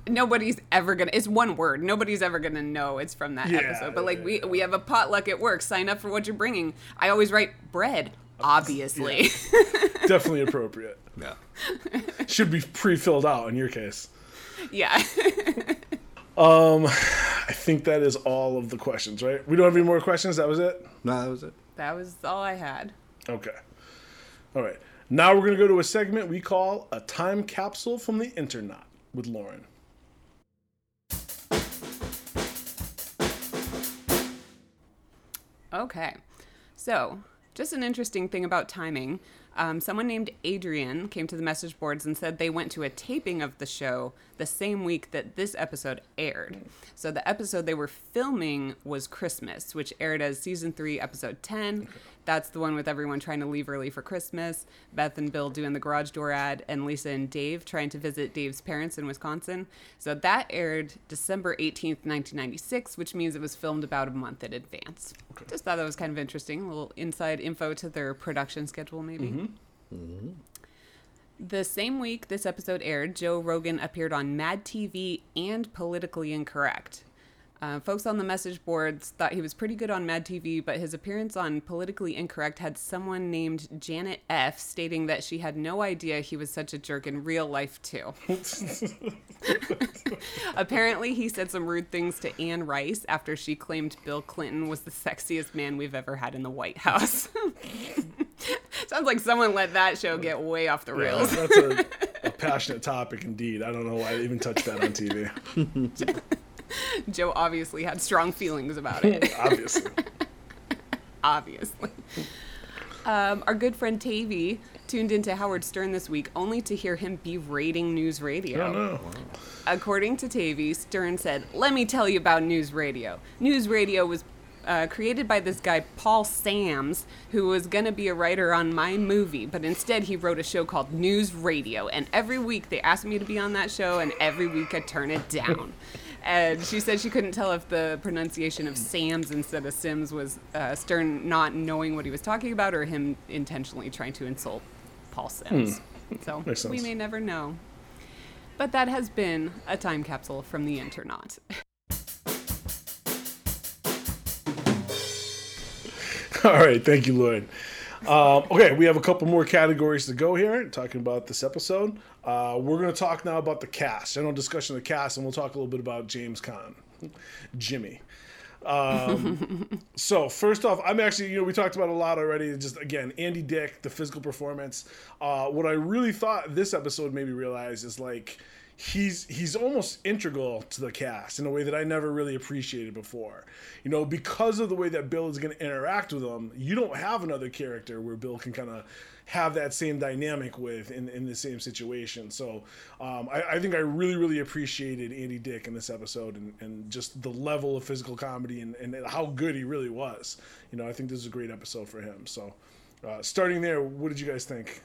Nobody's ever going to... It's one word. Nobody's ever going to know it's from that yeah, episode. But, like, yeah, we, yeah. we have a potluck at work. Sign up for what you're bringing. I always write bread, obviously. Yeah. Definitely appropriate. Yeah. Should be pre-filled out in your case. Yeah. um, I think that is all of the questions, right? We don't have any more questions? That was it? No, that was it. That was all I had. Okay. All right. Now we're going to go to a segment we call A Time Capsule from the Internet with Lauren. Okay, so just an interesting thing about timing. Um, someone named Adrian came to the message boards and said they went to a taping of the show the same week that this episode aired. So the episode they were filming was Christmas, which aired as season three, episode ten. That's the one with everyone trying to leave early for Christmas, Beth and Bill doing the garage door ad, and Lisa and Dave trying to visit Dave's parents in Wisconsin. So that aired December eighteenth, nineteen ninety-six, which means it was filmed about a month in advance. Okay. Just thought that was kind of interesting. A little inside info to their production schedule, maybe. Mm-hmm. Mm-hmm. The same week this episode aired, Joe Rogan appeared on Mad T V and Politically Incorrect. Uh, folks on the message boards thought he was pretty good on Mad T V, but his appearance on Politically Incorrect had someone named Janet F. stating that she had no idea he was such a jerk in real life, too. Apparently, he said some rude things to Anne Rice after she claimed Bill Clinton was the sexiest man we've ever had in the White House. Sounds like someone let that show get way off the rails. Yeah, that's a, a passionate topic indeed. I don't know why I even touched that on T V. Joe obviously had strong feelings about it. Obviously. Obviously. Um, our good friend Tavy tuned into Howard Stern this week only to hear him berating News Radio. Oh, no. According to Tavy, Stern said, "Let me tell you about News Radio. News Radio was uh, created by this guy, Paul Sams, who was going to be a writer on my movie, but instead he wrote a show called News Radio. And every week they asked me to be on that show, and every week I turn it down." And she said she couldn't tell if the pronunciation of Sams instead of Sims was uh, Stern not knowing what he was talking about or him intentionally trying to insult Paul Sims. Mm. So Makes we sense. May never know. But that has been A Time Capsule from the Internet. All right. Thank you, Lloyd. Um, okay, we have a couple more categories to go here, talking about this episode. Uh, we're going to talk now about the cast, general discussion of the cast, and we'll talk a little bit about James Caan, Jimmy. Um, so first off, I'm actually, you know, we talked about a lot already. Just, again, Andy Dick, the physical performance. Uh, what I really thought this episode made me realize is, like, he's he's almost integral to the cast in a way that I never really appreciated before. You know, because of the way that Bill is going to interact with him, you don't have another character where Bill can kind of have that same dynamic with in, in the same situation. So um, I, I think I really, really appreciated Andy Dick in this episode, and, and just the level of physical comedy and, and how good he really was. You know, I think this is a great episode for him. So uh, starting there, what did you guys think?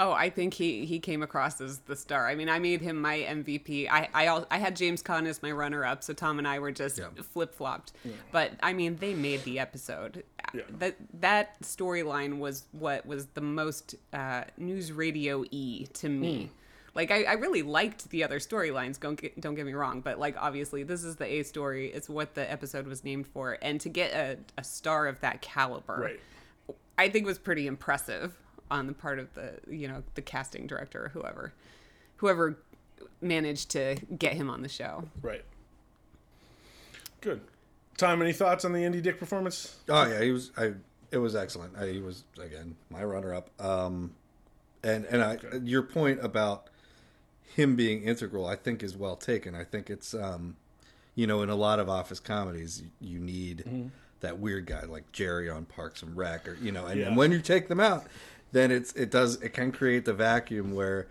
Oh, I think he, he came across as the star. I mean, I made him my M V P. I I, I had James Caan as my runner-up, so Tom and I were just yeah. flip-flopped. Yeah. But, I mean, they made the episode. Yeah. That that storyline was what was the most uh, news radio-y to me. Mm. Like, I, I really liked the other storylines, don't get, don't get me wrong, but, like, obviously, this is the A story. It's what the episode was named for. And to get a, a star of that caliber, right, I think was pretty impressive on the part of the, you know, the casting director or whoever, whoever managed to get him on the show. Right. Good. Tom, any thoughts on the Andy Dick performance? Oh yeah, he was. I. It was excellent. I, he was again my runner-up. Um, and and I, okay. your point about him being integral, I think, is well taken. I think it's, um, you know, in a lot of office comedies, you need mm-hmm. that weird guy like Jerry on Parks and Rec, or you know, and, yeah. and when you take them out, then it's it does it can create the vacuum where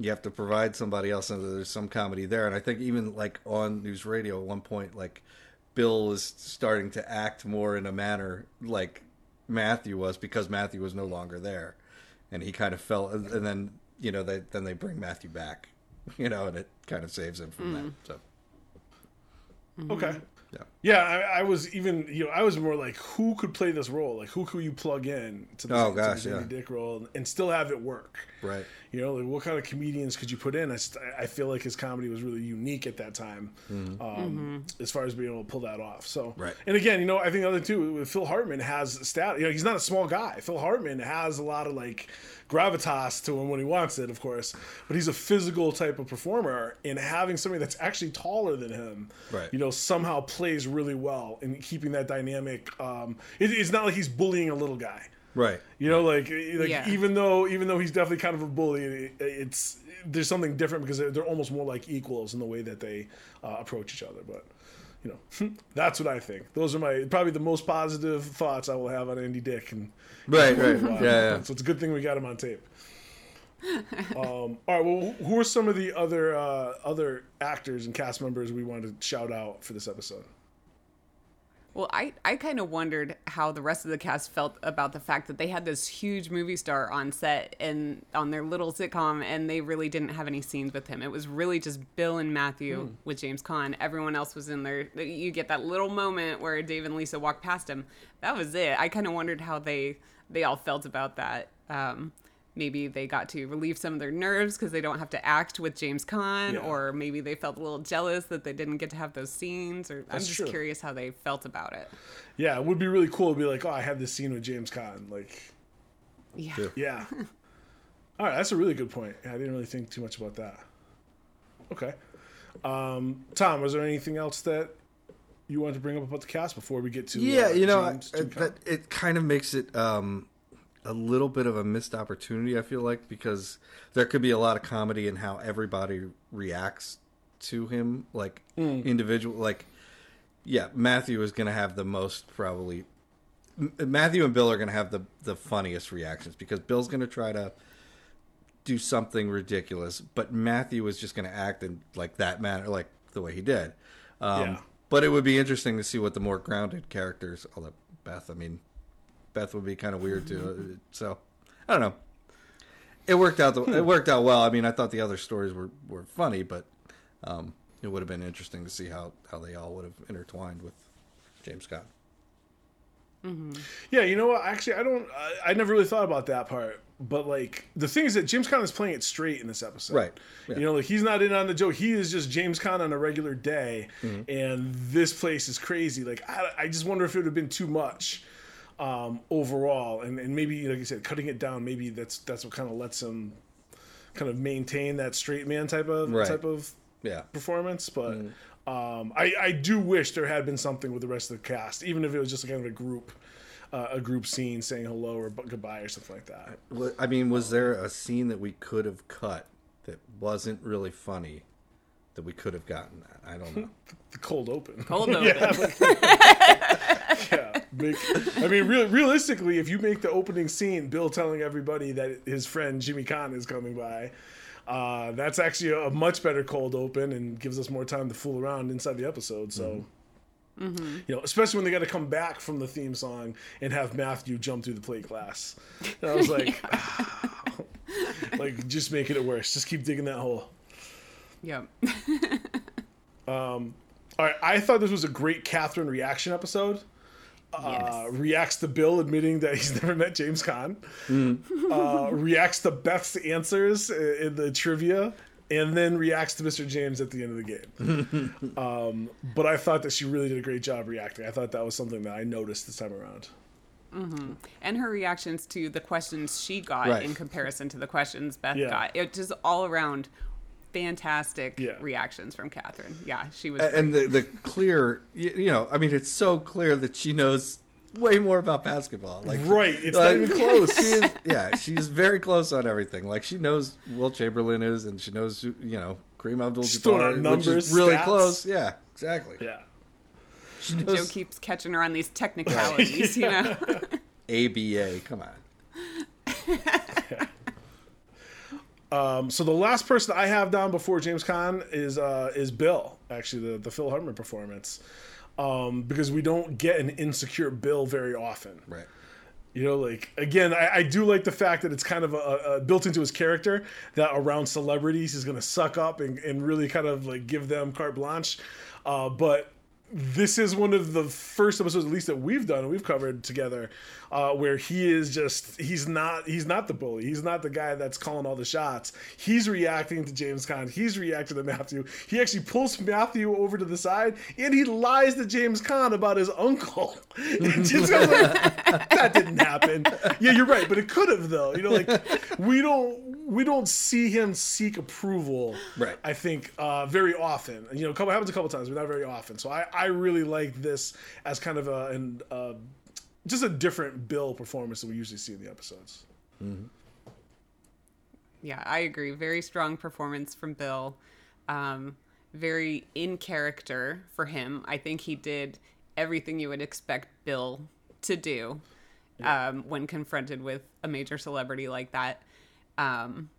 you have to provide somebody else, and there's some comedy there. And I think even like on News Radio at one point, like Bill is starting to act more in a manner like Matthew was, because Matthew was no longer there, and he kind of fell. And then you know they then they bring Matthew back, you know, and it kind of saves him from mm. that. So okay. Yeah, yeah. I, I was even, you know, I was more like, who could play this role? Like, who could you plug in to this, oh, gosh, to this yeah. Andy Dick role and, and still have it work? Right. You know, like, what kind of comedians could you put in? I, I feel like his comedy was really unique at that time, mm-hmm. Um, mm-hmm. as far as being able to pull that off. So, right. And again, you know, I think the other two, Phil Hartman has stat. You know, he's not a small guy. Phil Hartman has a lot of like gravitas to him when he wants it, of course, but he's a physical type of performer, and having somebody that's actually taller than him, right. you know, somehow plays really well in keeping that dynamic. Um, it, it's not like he's bullying a little guy, right? You know, like, like yeah. even though even though he's definitely kind of a bully, it, it's there's something different because they're, they're almost more like equals in the way that they uh, approach each other. But you know, that's what I think. Those are my probably the most positive thoughts I will have on Andy Dick. And right, right, yeah, yeah. So it's a good thing we got him on tape. um, all right. Well, who are some of the other uh, other actors and cast members we wanted to shout out for this episode? Well, I, I kind of wondered how the rest of the cast felt about the fact that they had this huge movie star on set and on their little sitcom, and they really didn't have any scenes with him. It was really just Bill and Matthew mm. with James Caan. Everyone else was in there. You get that little moment where Dave and Lisa walk past him. That was it. I kind of wondered how they, they all felt about that. Um, maybe they got to relieve some of their nerves because they don't have to act with James Caan, yeah. or maybe they felt a little jealous that they didn't get to have those scenes. Or That's I'm just true. curious how they felt about it. Yeah, it would be really cool to be like, oh, I had this scene with James Caan. Like, yeah. Yeah. All right, that's a really good point. I didn't really think too much about that. Okay. Um, Tom, was there anything else that you wanted to bring up about the cast before we get to Yeah, uh, you know, James, I, Jim Caan? It kind of makes it... Um, a little bit of a missed opportunity, I feel like, because there could be a lot of comedy in how everybody reacts to him, like mm. individual, like, yeah, Matthew is going to have the most probably, Matthew and Bill are going to have the, the funniest reactions, because Bill's going to try to do something ridiculous, but Matthew is just going to act in like that manner, like the way he did. Um, yeah. But it would be interesting to see what the more grounded characters, although Beth, I mean, Beth would be kind of weird too, so I don't know. It worked out. The, it worked out well. I mean, I thought the other stories were, were funny, but um, it would have been interesting to see how, how they all would have intertwined with James Caan. Mm-hmm. Yeah, you know what? Actually, I don't. I, I never really thought about that part. But like the thing is that James Caan is playing it straight in this episode, right? Yeah. You know, like he's not in on the joke. He is just James Caan on a regular day, mm-hmm. and this place is crazy. Like I, I just wonder if it would have been too much. Um, overall, and, and maybe, like you said, cutting it down, maybe that's that's what kind of lets him kind of maintain that straight man type of right. type of yeah. performance. But mm. um, I, I do wish there had been something with the rest of the cast, even if it was just kind of a group uh, a group scene saying hello or goodbye or something like that. I mean, was there a scene that we could have cut that wasn't really funny that we could have gotten that. I don't know. The cold open. Cold open. Yeah. yeah. Make, I mean, real, realistically, if you make the opening scene, Bill telling everybody that his friend Jimmy Caan is coming by, uh, that's actually a, a much better cold open and gives us more time to fool around inside the episode. So. Mm-hmm. Mm-hmm. You know, especially when they got to come back from the theme song and have Matthew jump through the plate glass. And I was like, yeah. ah. like just making it worse. Just keep digging that hole. Yep. um, all right. I thought this was a great Catherine reaction episode. Uh, yes. Reacts to Bill admitting that he's never met James Caan. Mm. Uh, reacts to Beth's answers in the trivia. And then reacts to Mister James at the end of the game. um, but I thought that she really did a great job reacting. I thought that was something that I noticed this time around. Mm-hmm. And her reactions to the questions she got right. in comparison to the questions Beth yeah. got. It just all around fantastic yeah. reactions from Catherine. Yeah, she was. And the, the clear, you know, I mean, it's so clear that she knows way more about basketball. Like, right. It's like, not even close. She is, yeah. She's very close on everything. Like, she knows Will Chamberlain is, and she knows, you know, Kareem Abdul-Jabbar, which is really stats. Close. Yeah, exactly. Yeah. She knows... Joe keeps catching her on these technicalities, yeah. you know? A B A, come on. yeah. Um, so the last person I have down before James Caan is uh, is Bill, actually, the, the Phil Hartman performance. Um, because we don't get an insecure Bill very often. Right. You know, like, again, I, I do like the fact that it's kind of a, a built into his character that around celebrities he's going to suck up and, and really kind of like give them carte blanche. Uh, but this is one of the first episodes, at least that we've done and we've covered together, uh, where he is just, he's not, he's not the bully. He's not the guy that's calling all the shots. He's reacting to James Caan. He's reacting to Matthew. He actually pulls Matthew over to the side and he lies to James Caan about his uncle. And James Caan's like, that didn't happen. Yeah, you're right. But it could have though. You know, like we don't, we don't see him seek approval. Right. I think, uh, very often, you know, it happens a couple times, but not very often. So I, I I really like this as kind of a and uh, just a different Bill performance that we usually see in the episodes. Mm-hmm. Yeah, I agree. Very strong performance from Bill. Um, very in character for him. I think he did everything you would expect Bill to do yeah. um, when confronted with a major celebrity like that. Um,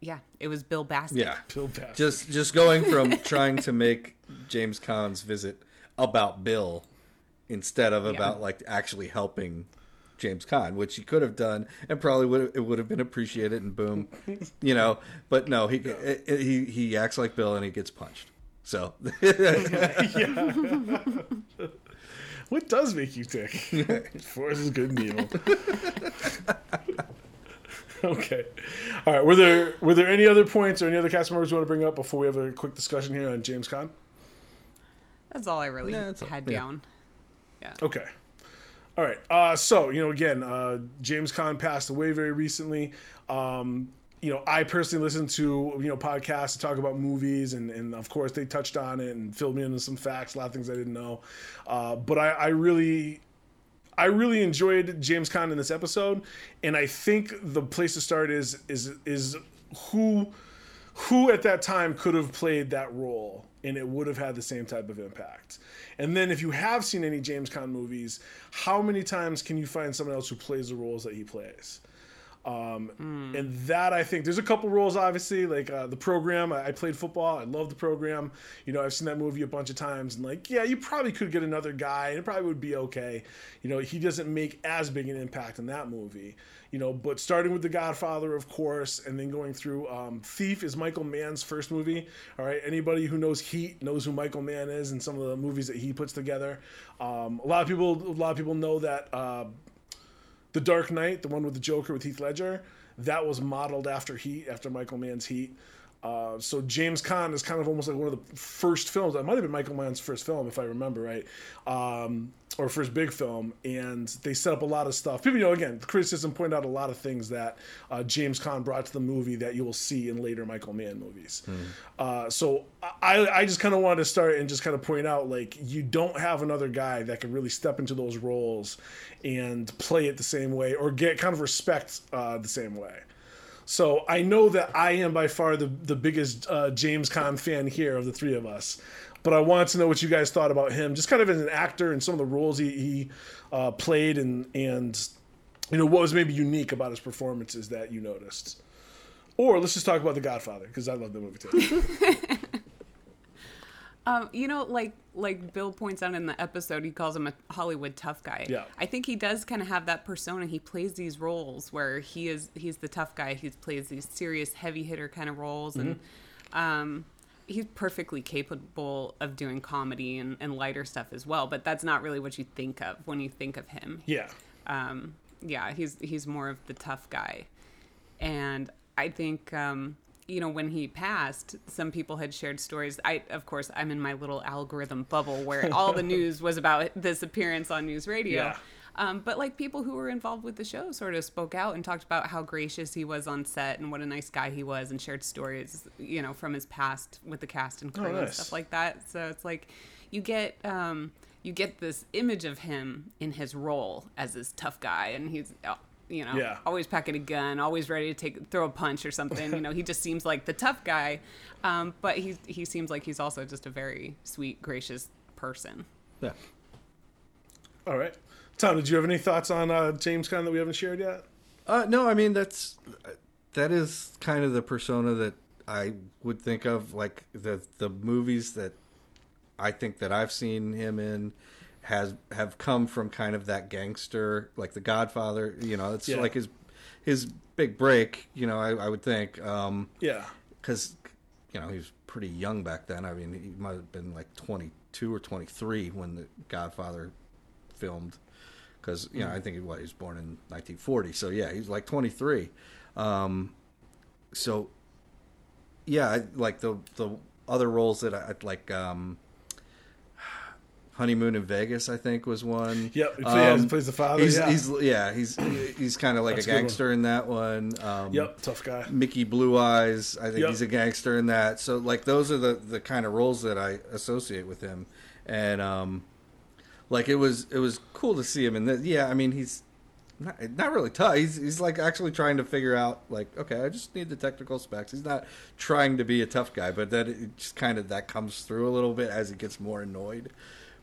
yeah, it was Bill Bastic. Yeah, Bill Bastic. Just just going from trying to make James Caan's visit about Bill instead of yeah. about like actually helping James Caan, which he could have done and probably would have, it would have been appreciated and boom, you know, but no, he, yeah. he, he acts like Bill and he gets punched. So yeah. What does make you tick? Force is good and evil. Okay. All right. Were there, were there any other points or any other cast members you want to bring up before we have a quick discussion here on James Caan? That's all I really yeah, had a, yeah. down. Yeah. Okay. All right. Uh, so, you know, again, uh, James Caan passed away very recently. Um, you know, I personally listen to, you know, podcasts to talk about movies. And, and, of course, they touched on it and filled me in with some facts, a lot of things I didn't know. Uh, but I, I really... I really enjoyed James Caan in this episode. And I think the place to start is is is who who at that time could have played that role and it would have had the same type of impact. And then if you have seen any James Caan movies, how many times can you find someone else who plays the roles that he plays? Um, mm. And that, I think, there's a couple roles, obviously, like uh, The Program. I, I played football. I love The Program. You know, I've seen that movie a bunch of times. And, like, yeah, you probably could get another guy, and it probably would be okay. You know, he doesn't make as big an impact in that movie. You know, but starting with The Godfather, of course, and then going through um, Thief is Michael Mann's first movie. All right, anybody who knows Heat knows who Michael Mann is and some of the movies that he puts together. Um, a lot of people, a lot of people know that. Uh, The Dark Knight, the one with the Joker with Heath Ledger, that was modeled after Heat, after Michael Mann's Heat. Uh, so James Caan is kind of almost like one of the first films. That might have been Michael Mann's first film, if I remember right, um, or first big film. And they set up a lot of stuff. People, you know, again, the criticism pointed out a lot of things that uh, James Caan brought to the movie that you will see in later Michael Mann movies. Mm. Uh, so I, I just kind of wanted to start and just kind of point out, like, you don't have another guy that can really step into those roles and play it the same way or get kind of respect uh, the same way. So I know that I am by far the, the biggest uh, James Caan fan here of the three of us. But I wanted to know what you guys thought about him, just kind of as an actor and some of the roles he, he uh, played and, and you know, what was maybe unique about his performances that you noticed. Or let's just talk about The Godfather, because I love that movie too. Um, you know, like like Bill points out in the episode, he calls him a Hollywood tough guy. Yeah. I think he does kind of have that persona. He plays these roles where he is he's the tough guy. He plays these serious heavy hitter kind of roles. Mm-hmm. And um, he's perfectly capable of doing comedy and, and lighter stuff as well. But that's not really what you think of when you think of him. Yeah. Um, yeah, he's, he's more of the tough guy. And I think... Um, you know, when he passed, some people had shared stories. I, of course, I'm in my little algorithm bubble where all the news was about this appearance on NewsRadio. Yeah. Um, but like people who were involved with the show sort of spoke out and talked about how gracious he was on set and what a nice guy he was, and shared stories, you know, from his past with the cast and crew. Oh, nice. And stuff like that. So it's like you get um, you get this image of him in his role as this tough guy, and he's. Oh, you know, yeah. always packing a gun, always ready to take throw a punch or something. You know, he just seems like the tough guy, um, but he he seems like he's also just a very sweet, gracious person. Yeah. All right, Tom, did you have any thoughts on uh, James Caan that we haven't shared yet? Uh, no, I mean that's that is kind of the persona that I would think of, like the the movies that I think that I've seen him in. Has have come from kind of that gangster, like The Godfather. You know, it's yeah. like his his big break. You know, I, I would think. Um, yeah. Because you know he was pretty young back then. I mean, he might have been like twenty-two or twenty-three when The Godfather filmed. Because you mm-hmm. know, I think he, what, he was born in nineteen forty. So yeah, he's like twenty-three. Um, so yeah, I, like the the other roles that I'd like. Um, Honeymoon in Vegas, I think, was one. Yep, so yeah, um, he plays the father. He's, yeah. He's, yeah, he's he's kind of like That's a gangster in that one. Um, yep, tough guy. Mickey Blue Eyes, I think yep. he's a gangster in that. So, like, those are the, the kind of roles that I associate with him. And, um, like, it was it was cool to see him in this. Yeah, I mean, he's not, not really tough. He's, he's, like, actually trying to figure out, like, okay, I just need the technical specs. He's not trying to be a tough guy, but that it just kind of that comes through a little bit as he gets more annoyed.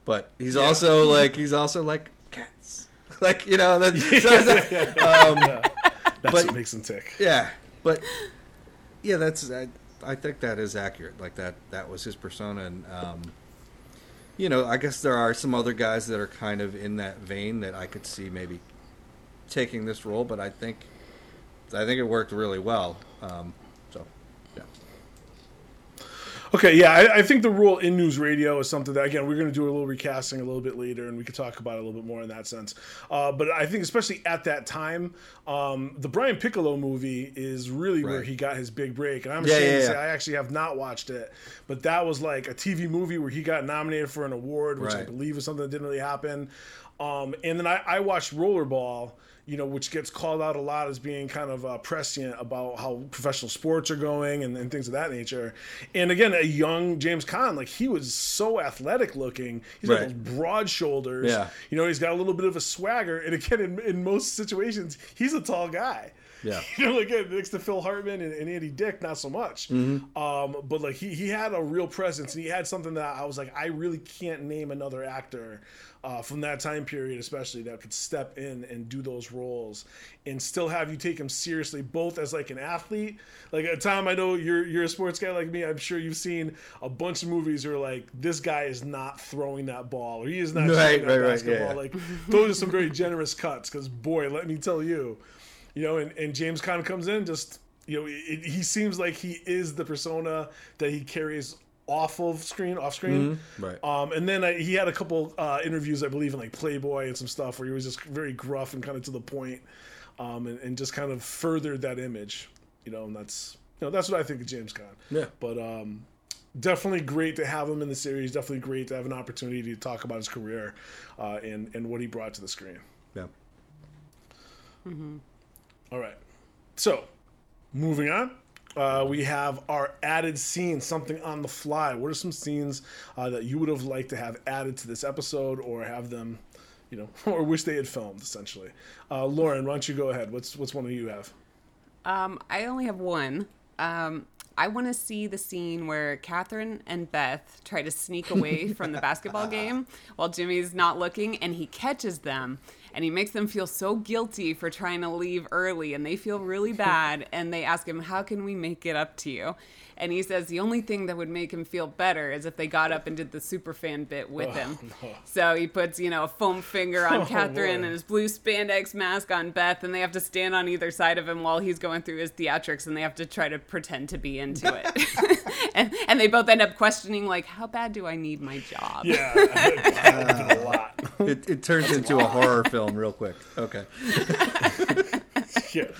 But he's yeah. also like he's also like cats, like you know. That, so that, um, yeah. That's but, what makes him tick. Yeah, but yeah, that's I, I think that is accurate. Like that that was his persona, and um, you know, I guess there are some other guys that are kind of in that vein that I could see maybe taking this role, but I think I think it worked really well. Um, Okay, yeah, I, I think the role in NewsRadio is something that, again, we're going to do a little recasting a little bit later, and we can talk about it a little bit more in that sense. Uh, but I think especially at that time, um, the Brian Piccolo movie is really right. where he got his big break. And I'm yeah, ashamed yeah, to say yeah. I actually have not watched it. But that was like a T V movie where he got nominated for an award, which right. I believe is something that didn't really happen. Um, and then I, I watched Rollerball. You know, which gets called out a lot as being kind of uh, prescient about how professional sports are going and, and things of that nature. And again, a young James Caan, like he was so athletic looking. He's got right. those broad shoulders. Yeah. You know, he's got a little bit of a swagger. And again, in, in most situations, he's a tall guy. Yeah. You know, again, next to Phil Hartman and, and Andy Dick, not so much. Mm-hmm. Um, but like he, he had a real presence, and he had something that I was like, I really can't name another actor uh, from that time period, especially that could step in and do those roles and still have you take him seriously, both as like an athlete. Like uh, Tom, I know you're you're a sports guy like me. I'm sure you've seen a bunch of movies where like this guy is not throwing that ball, or he is not right, shooting that right, basketball. Right, yeah, yeah. Like those are some very generous cuts, because boy, let me tell you. You know, and, and James Caan comes in just, you know, it, he seems like he is the persona that he carries off of screen, off screen. Mm-hmm. Right. Um, and then I, he had a couple uh, interviews, I believe, in like Playboy and some stuff where he was just very gruff and kind of to the point, um, and, and just kind of furthered that image, you know, and that's, you know, that's what I think of James Caan. Yeah. But um, definitely great to have him in the series. Definitely great to have an opportunity to talk about his career uh, and, and what he brought to the screen. Yeah. Mm-hmm. All right, so moving on, uh, we have our added scene, something on the fly. What are some scenes uh, that you would have liked to have added to this episode, or have them, you know, or wish they had filmed, essentially? Uh, Lauren, why don't you go ahead? What's what's one of you have? Um, I only have one. Um, I want to see the scene where Catherine and Beth try to sneak away from the basketball game while Jimmy's not looking, and he catches them. And he makes them feel so guilty for trying to leave early, and they feel really bad, and they ask him, how can we make it up to you? And he says the only thing that would make him feel better is if they got up and did the superfan bit with oh, him. No. So he puts, you know, a foam finger on oh, Catherine Lord. and his blue spandex mask on Beth, and they have to stand on either side of him while he's going through his theatrics, and they have to try to pretend to be into it. and, and they both end up questioning, like, how bad do I need my job? Yeah, uh, a lot. It, it turns That's into a, a horror film. Real quick. Okay. Shit.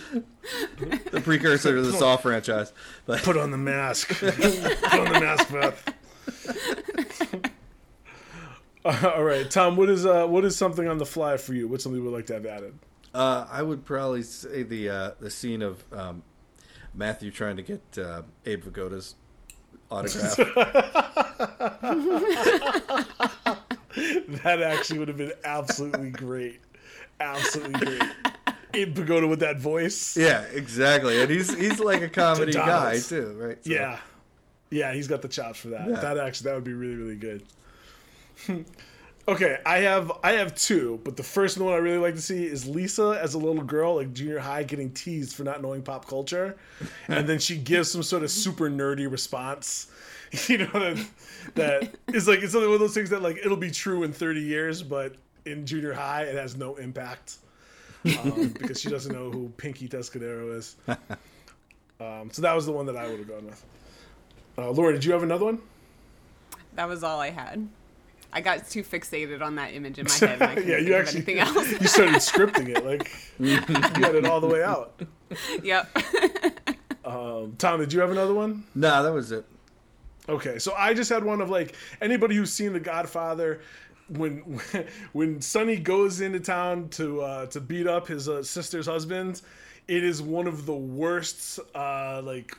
The precursor to the Saw franchise. But put on the mask. Put on the mask, Beth. All right, Tom. What is uh, what is something on the fly for you? What's something you would like to have added? Uh, I would probably say the uh, the scene of um, Matthew trying to get uh, Abe Vigoda's autograph. That actually would have been absolutely great. Absolutely great. Abe Pagoda with that voice. Yeah, exactly. And he's he's like a comedy guy too, right? So. Yeah, yeah. He's got the chops for that. Yeah. That actually that would be really really good. Okay, I have I have two, but the first one I really like to see is Lisa as a little girl, like junior high, getting teased for not knowing pop culture, and then she gives some sort of super nerdy response. You know that that is like it's one of those things that like it'll be true in thirty years, but in junior high, it has no impact um, because she doesn't know who Pinky Tuscadero is. Um, so that was the one that I would have gone with. Uh, Laura, did you have another one? That was all I had. I got too fixated on that image in my head. And I couldn't yeah, you actually think of anything else. You started scripting it like you got it all the way out. Yep. um, Tom, did you have another one? No, that was it. Okay, so I just had one of like anybody who's seen The Godfather. When when Sonny goes into town to uh, to beat up his uh, sister's husband, it is one of the worst, uh, like,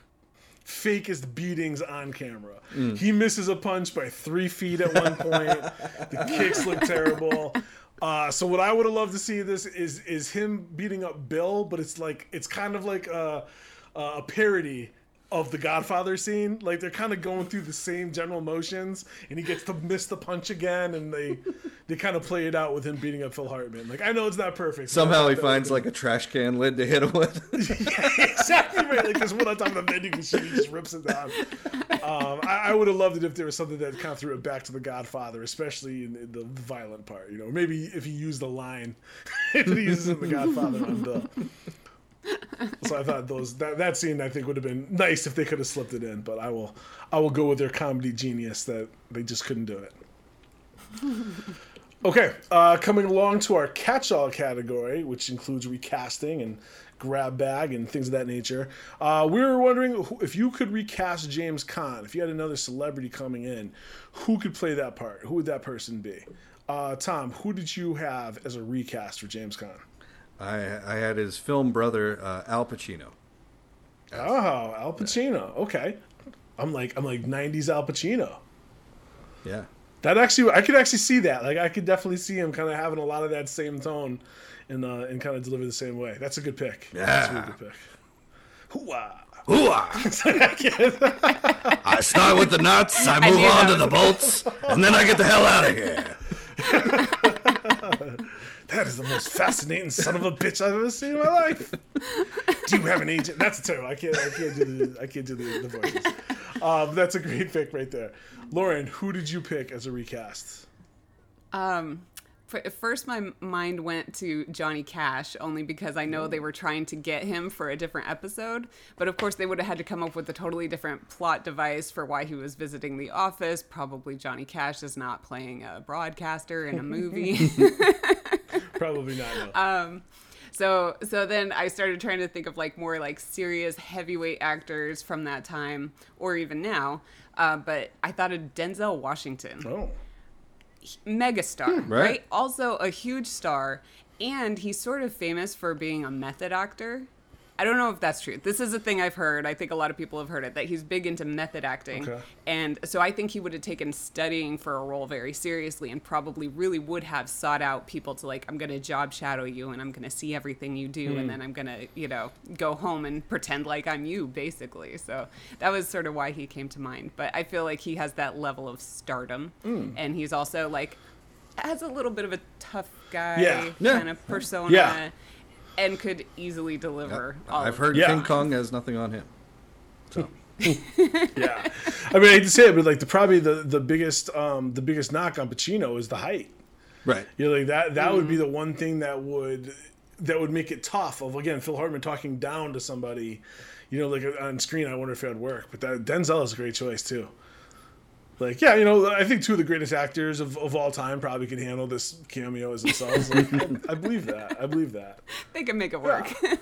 fakest beatings on camera. Mm. He misses a punch by three feet at one point. The kicks look terrible. Uh, so what I would have loved to see this is is him beating up Bill, but it's like it's kind of like a, a parody of the Godfather scene. Like they're kind of going through the same general motions, and he gets to miss the punch again, and they they kind of play it out with him beating up Phil Hartman. Like I know it's not perfect. Somehow he finds like a trash can lid to hit him with. Yeah, exactly right. Like there's one on top of the menu because she just rips it down. Um, I, I would have loved it if there was something that kind of threw it back to the Godfather, especially in, in the violent part. You know, maybe if he used a line that he uses in the Godfather on Bill. So I thought those that, that scene I think would have been nice if they could have slipped it in, but I will I will go with their comedy genius that they just couldn't do it. Okay, uh, coming along to our catch-all category, which includes recasting and grab bag and things of that nature. Uh, we were wondering if you could recast James Caan, if you had another celebrity coming in, who could play that part? Who would that person be? Uh, Tom, who did you have as a recast for James Caan? I, I had his film brother uh, Al Pacino. Yes. Oh, Al Pacino. Okay, I'm like I'm like nineties Al Pacino. Yeah, that actually I could actually see that. Like I could definitely see him kind of having a lot of that same tone, and uh, and kind of deliver the same way. That's a good pick. Yeah, that's a really good pick. Hoo-ah. Hoo-ah. I, I start with the nuts. I move I on to the bolts, and then I get the hell out of here. That is the most fascinating son of a bitch I've ever seen in my life. Do you have an agent? That's terrible. I can't. I can't do the. I can't do the, the voices. Um, that's a great pick right there, Lauren. Who did you pick as a recast? Um, first my mind went to Johnny Cash only because I know they were trying to get him for a different episode, but of course they would have had to come up with a totally different plot device for why he was visiting the office. Probably Johnny Cash is not playing a broadcaster in a movie. Probably not. Um, so so then I started trying to think of like more like serious heavyweight actors from that time or even now. Uh, but I thought of Denzel Washington. Oh. Megastar, hmm, right. right? Also a huge star. And he's sort of famous for being a method actor. I don't know if that's true. This is a thing I've heard. I think a lot of people have heard it, that he's big into method acting. Okay. And so I think he would have taken studying for a role very seriously and probably really would have sought out people to, like, I'm going to job shadow you and I'm going to see everything you do. Mm. And then I'm going to, you know, go home and pretend like I'm you, basically. So that was sort of why he came to mind. But I feel like he has that level of stardom. Mm. And he's also, like, has a little bit of a tough guy yeah. kind of persona. Yeah. And could easily deliver. Yep. All I've heard yeah. King Kong has nothing on him. So. yeah, I mean, I hate to say it, but like the probably the the biggest um, the biggest knock on Pacino is the height. Right. You know, like that that mm. would be the one thing that would that would make it tough. Of again, Phil Hartman talking down to somebody. You know, like on screen, I wonder if it would work. But that, Denzel is a great choice too. Like, yeah, you know, I think two of the greatest actors of, of all time probably can handle this cameo as themselves. Like, I believe that. I believe that. They can make it work. Yeah.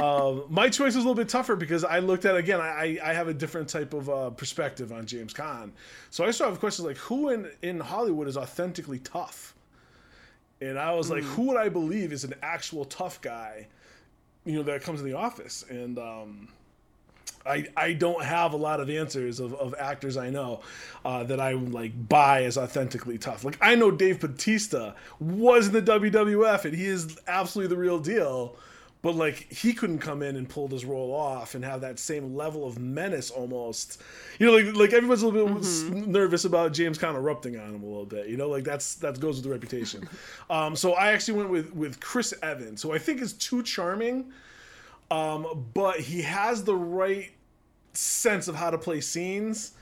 um, my choice was a little bit tougher because I looked at, again, I, I have a different type of uh, perspective on James Caan. So I still have questions like, who in, in Hollywood is authentically tough? And I was mm. like, who would I believe is an actual tough guy, you know, that comes in the office? And... um I, I don't have a lot of answers of, of actors I know uh, that I would like buy as authentically tough. Like I know Dave Bautista was in the W W F and he is absolutely the real deal, but like he couldn't come in and pull this role off and have that same level of menace almost. You know, like like everyone's a little bit mm-hmm. nervous about James Caan erupting on him a little bit. You know, like that's that goes with the reputation. um, so I actually went with with Chris Evans, who I think is too charming. Um, but he has the right sense of how to play scenes.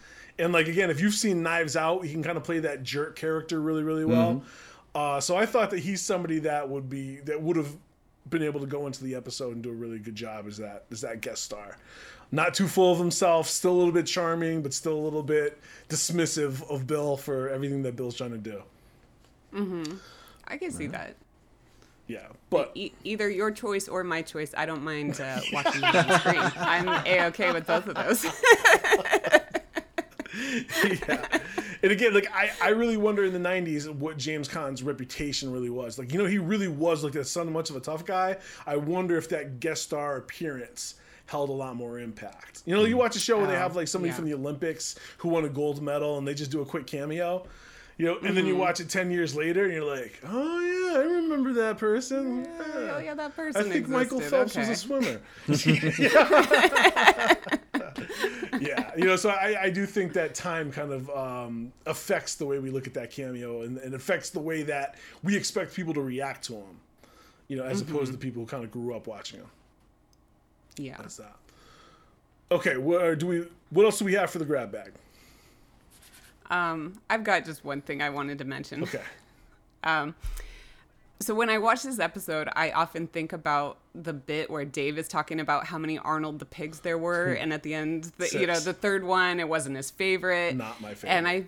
And, like, again, if you've seen Knives Out, he can kind of play that jerk character really, really well. Mm-hmm. Uh, so I thought that he's somebody that would be that would have been able to go into the episode and do a really good job as that as that guest star. Not too full of himself, still a little bit charming, but still a little bit dismissive of Bill for everything that Bill's trying to do. Mm-hmm. I can see that. Yeah, but e- either your choice or my choice, I don't mind uh, watching it on the screen. I'm A-okay with both of those. yeah. And again, like I, I really wonder in the nineties what James Caan's reputation really was. Like, you know, he really was like that son much of a tough guy. I wonder if that guest star appearance held a lot more impact. You know, you watch a show where they have like somebody yeah. from the Olympics who won a gold medal and they just do a quick cameo. You know, and mm-hmm. then you watch it ten years later, and you're like, "Oh yeah, I remember that person. Yeah, yeah. Oh yeah, that person. I think existed. Michael Phelps okay. was a swimmer." yeah. yeah, you know, so I, I do think that time kind of um, affects the way we look at that cameo, and, and affects the way that we expect people to react to him. You know, as mm-hmm. opposed to people who kind of grew up watching him. Yeah, that's that. Okay, what do we? What else do we have for the grab bag? Um, I've got just one thing I wanted to mention. Okay. Um, so when I watch this episode, I often think about the bit where Dave is talking about how many Arnold the pigs there were. And at the end, the, you know, the third one, it wasn't his favorite. Not my favorite. And I,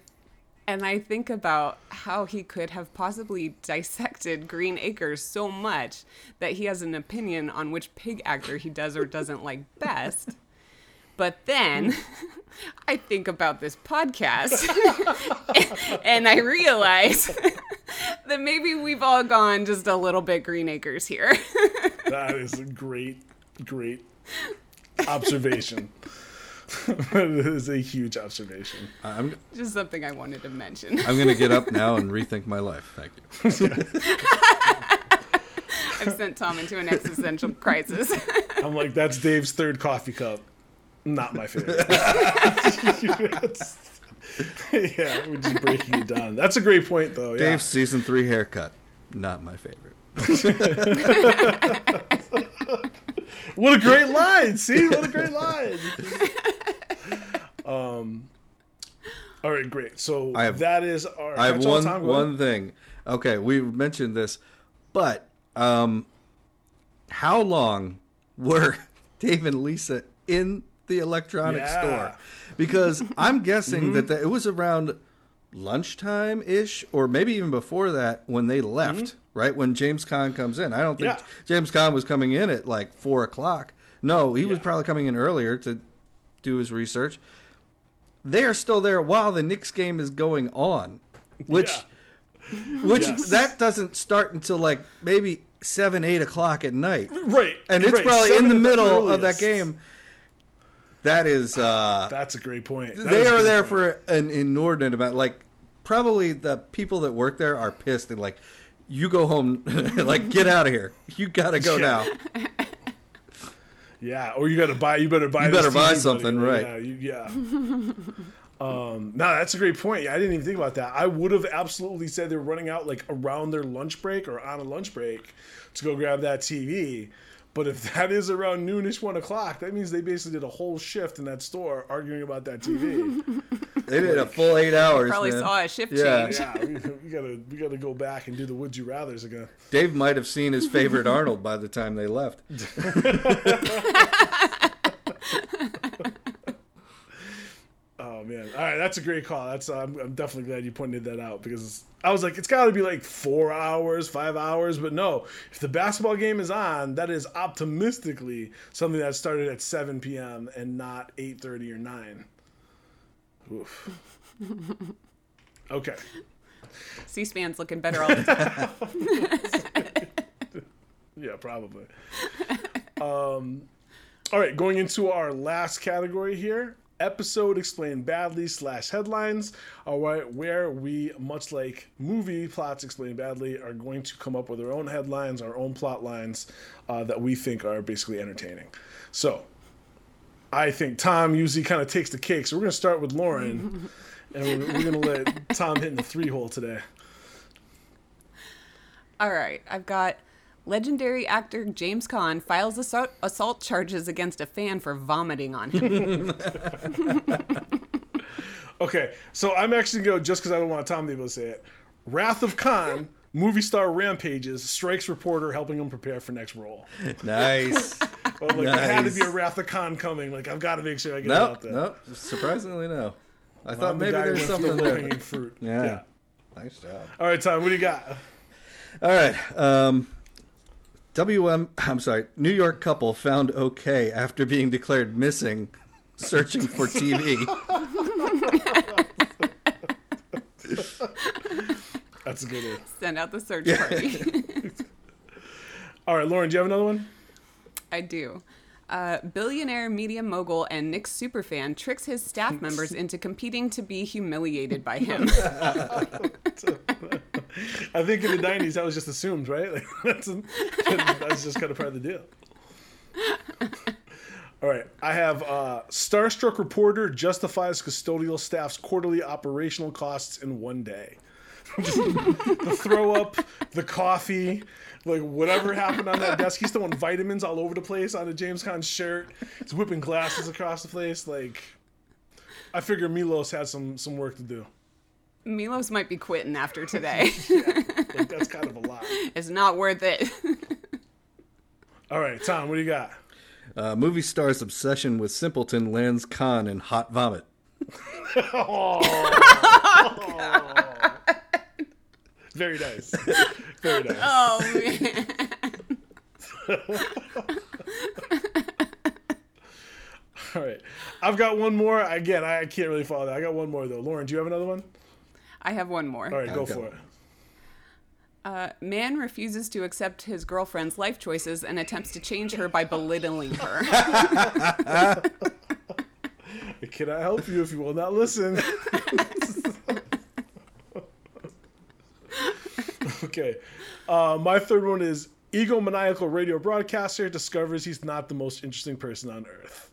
and I think about how he could have possibly dissected Green Acres so much that he has an opinion on which pig actor he does or doesn't like best. But then I think about this podcast and I realize that maybe we've all gone just a little bit Green Acres here. That is a great, great observation. That is a huge observation. I'm, just something I wanted to mention. I'm going to get up now and rethink my life. Thank you. I've sent Tom into an existential crisis. I'm like, that's Dave's third coffee cup. Not my favorite. yeah, we're just breaking it down. That's a great point, though. Yeah. Dave's season three haircut. Not my favorite. What a great line. See, what a great line. Um. All right, great. So have, that is our... I have one, time one thing. Okay, we mentioned this, but um, how long were Dave and Lisa in the electronics yeah. store? Because I'm guessing mm-hmm. that the, it was around lunchtime ish or maybe even before that when they left, mm-hmm. right? When James Caan comes in. I don't think yeah. James Caan was coming in at like four o'clock. No, he yeah. was probably coming in earlier to do his research. They are still there while the Knicks game is going on, which yeah. Which yes. that doesn't start until like maybe seven, eight o'clock at night. Right. And it's right. probably seven in the middle earliest. of that game. That is uh, that's a great point. That they are there point. for an inordinate amount. Like probably the people that work there are pissed and like, you go home, like get out of here. You gotta go yeah. now. Yeah, or you gotta buy. You better buy. You better buy something, right? right you, yeah. um, no, that's a great point. I didn't even think about that. I would have absolutely said they're running out like around their lunch break or on a lunch break to go grab that T V. But if that is around noonish, one o'clock, that means they basically did a whole shift in that store arguing about that T V. They did like, a full eight hours. Probably man. saw a shift yeah. change. Yeah, we, we gotta we gotta go back and do the Would You Rather's again. Dave might have seen his favorite Arnold by the time they left. Oh man! All right, that's a great call. That's uh, I'm, I'm definitely glad you pointed that out because I was like, it's got to be like four hours, five hours, but no. If the basketball game is on, that is optimistically something that started at seven p.m. and not eight thirty or nine. Oof. Okay. C-SPAN's looking better all the time. Yeah, probably. Um, all right, going into our last category here. Episode explained badly slash headlines, all right, where we, much like movie plots explained badly, are going to come up with our own headlines, our own plot lines uh, that we think are basically entertaining. So I think Tom usually kind of takes the cake, so we're going to start with Lauren, and we're, we're going to let Tom hit in the three hole today. All right, I've got legendary actor James Caan files assault, assault charges against a fan for vomiting on him. Okay, so I'm actually going to go, just because I don't want Tom to be able to say it, Wrath of Khan, movie star rampages, strikes reporter helping him prepare for next role. Nice. Well, like, nice. There had to be a Wrath of Khan coming. Like, I've got to make sure I get nope, out there. Nope, surprisingly no. I Mom thought maybe there's something there. Fruit. Yeah. yeah. Nice job. All right, Tom, what do you got? All right, um... W M, I'm sorry, New York couple found okay after being declared missing, searching for T V. That's a good one. Send out the search party. All right, Lauren, do you have another one? I do. Uh, billionaire media mogul and Nick's superfan tricks his staff members into competing to be humiliated by him. I think in the nineties that was just assumed, right? Like, that's, a, that's just kind of part of the deal. All right, I have uh, starstruck reporter justifies custodial staff's quarterly operational costs in one day. The throw up, the coffee, like whatever happened on that desk. He's throwing vitamins all over the place on a James Caan shirt. He's whipping glasses across the place. Like, I figure Milos had some some work to do. Milos might be quitting after today. Yeah, like that's kind of a lot. It's not worth it. All right, Tom, what do you got? Uh, movie star's obsession with Simpleton lands Khan in hot vomit. Oh, oh, very nice. Very nice. Oh, man. All right. I've got one more. Again, I can't really follow that. I got one more, though. Lauren, do you have another one? I have one more. All right, go okay. for it. Uh, man refuses to accept his girlfriend's life choices and attempts to change her by belittling her. I cannot help you if you will not listen. Okay. Uh, my third one is egomaniacal radio broadcaster discovers he's not the most interesting person on earth.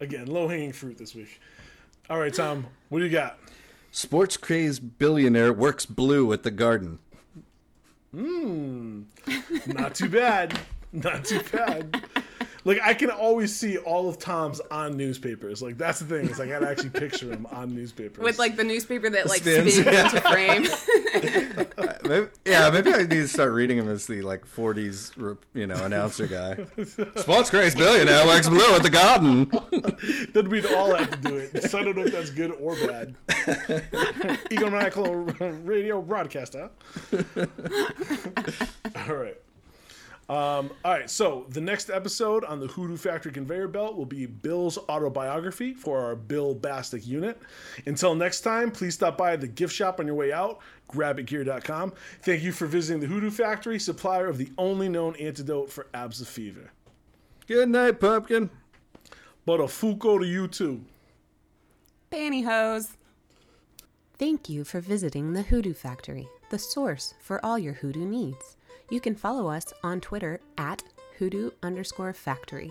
Again, low-hanging fruit this week. All right, Tom, what do you got? Sports crazed billionaire works blue at the Garden. Hmm. Not too bad. Not too bad. Like, I can always see all of Tom's on newspapers. Like, that's the thing. It's like, I gotta actually picture him on newspapers. With, like, the newspaper that, like, spins yeah. into frame. maybe, yeah, maybe I need to start reading him as the, like, forties, you know, announcer guy. Sports craze billionaire works blue at the Garden. Then we'd all have to do it. So I don't know if that's good or bad. Egomaniacal radio broadcaster. All right. Um, all right, so the next episode on the Hoodoo Factory conveyor belt will be Bill's autobiography for our Bill Bastic unit. Until next time, please stop by the gift shop on your way out, grab it gear dot com. Thank you for visiting the Hoodoo Factory, supplier of the only known antidote for A B S A fever. Good night, pumpkin. But a fuko to you too. Pantyhose. Thank you for visiting the Hoodoo Factory, the source for all your hoodoo needs. You can follow us on Twitter at hoodoo underscore factory.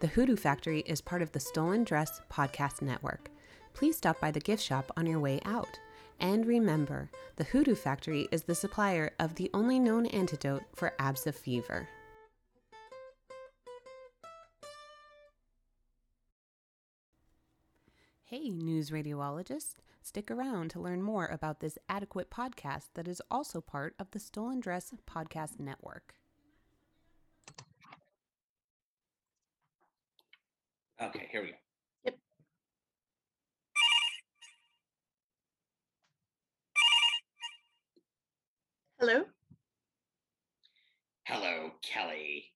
The Hoodoo Factory is part of the Stolen Dress Podcast Network. Please stop by the gift shop on your way out. And remember, the Hoodoo Factory is the supplier of the only known antidote for A B S A fever. Hey, news radiologist. Stick around to learn more about this adequate podcast that is also part of the Stolen Dress Podcast Network. Okay, here we go. Yep. Hello? Hello, Kelly.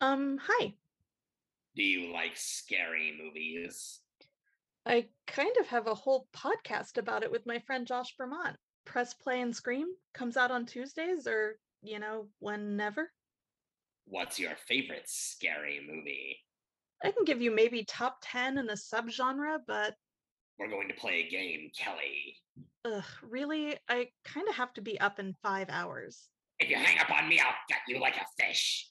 Um, hi. Do you like scary movies? I kind of have a whole podcast about it with my friend Josh Vermont. Press Play and Scream comes out on Tuesdays or, you know, whenever. What's your favorite scary movie? I can give you maybe top ten in a subgenre, but... We're going to play a game, Kelly. Ugh, really? I kind of have to be up in five hours. If you hang up on me, I'll gut you like a fish.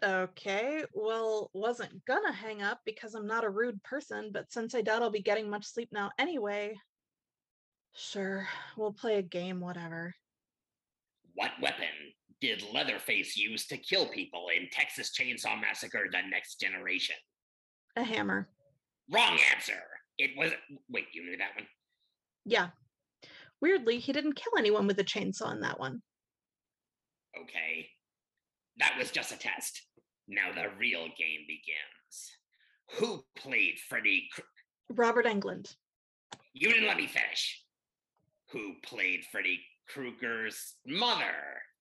Okay, well, wasn't gonna hang up because I'm not a rude person, but since I doubt I'll be getting much sleep now anyway, sure, we'll play a game, whatever. What weapon did Leatherface use to kill people in Texas Chainsaw Massacre: The Next Generation? A hammer. Wrong answer. It was, wait, you knew that one? Yeah. Weirdly, he didn't kill anyone with a chainsaw in that one. Okay. That was just a test. Now the real game begins. Who played Freddy... Kr- Robert Englund. You didn't let me finish. Who played Freddy Krueger's mother?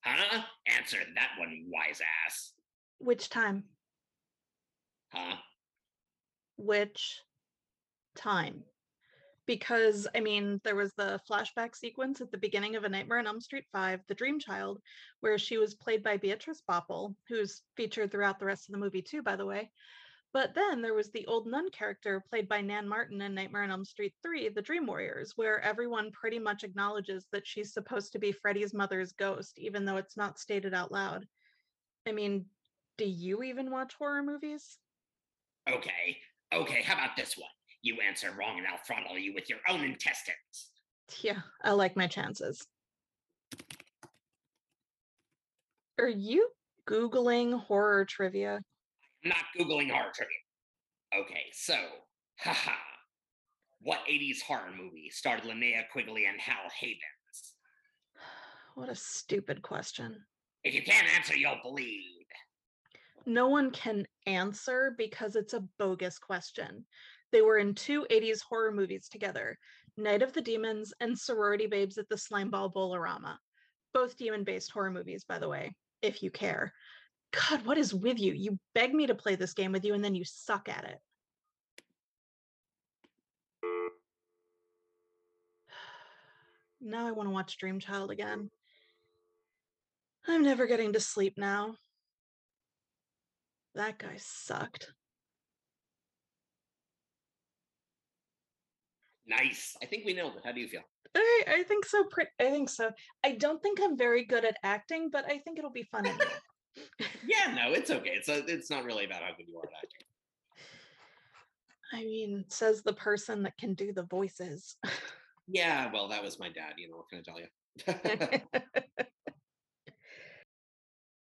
Huh? Answer that one, wise ass. Which time? Huh? Which time? Because, I mean, there was the flashback sequence at the beginning of A Nightmare on Elm Street five, The Dream Child, where she was played by Beatrice Boppel, who's featured throughout the rest of the movie too, by the way. But then there was the old nun character played by Nan Martin in Nightmare on Elm Street three, The Dream Warriors, where everyone pretty much acknowledges that she's supposed to be Freddy's mother's ghost, even though it's not stated out loud. I mean, do you even watch horror movies? Okay, okay, how about this one? You answer wrong and I'll throttle you with your own intestines. Yeah, I like my chances. Are you Googling horror trivia? I'm not Googling horror trivia. Okay, so, haha. What eighties horror movie starred Linnea Quigley and Hal Havens? What a stupid question. If you can't answer, you'll bleed. No one can answer because it's a bogus question. They were in two eighties horror movies together, Night of the Demons and Sorority Babes at the Slimeball Bowl-O-Rama. Both demon-based horror movies, by the way, if you care. God, what is with you? You beg me to play this game with you and then you suck at it. Now I want to watch Dream Child again. I'm never getting to sleep now. That guy sucked. Nice. I think we nailed it. How do you feel? I, I think so. Pretty, I think so. I don't think I'm very good at acting, but I think it'll be fun. Anyway. Yeah, no, it's okay. It's a, it's not really about how good you are at acting. I mean, says the person that can do the voices. Yeah, well, that was my dad, you know, what can I tell you?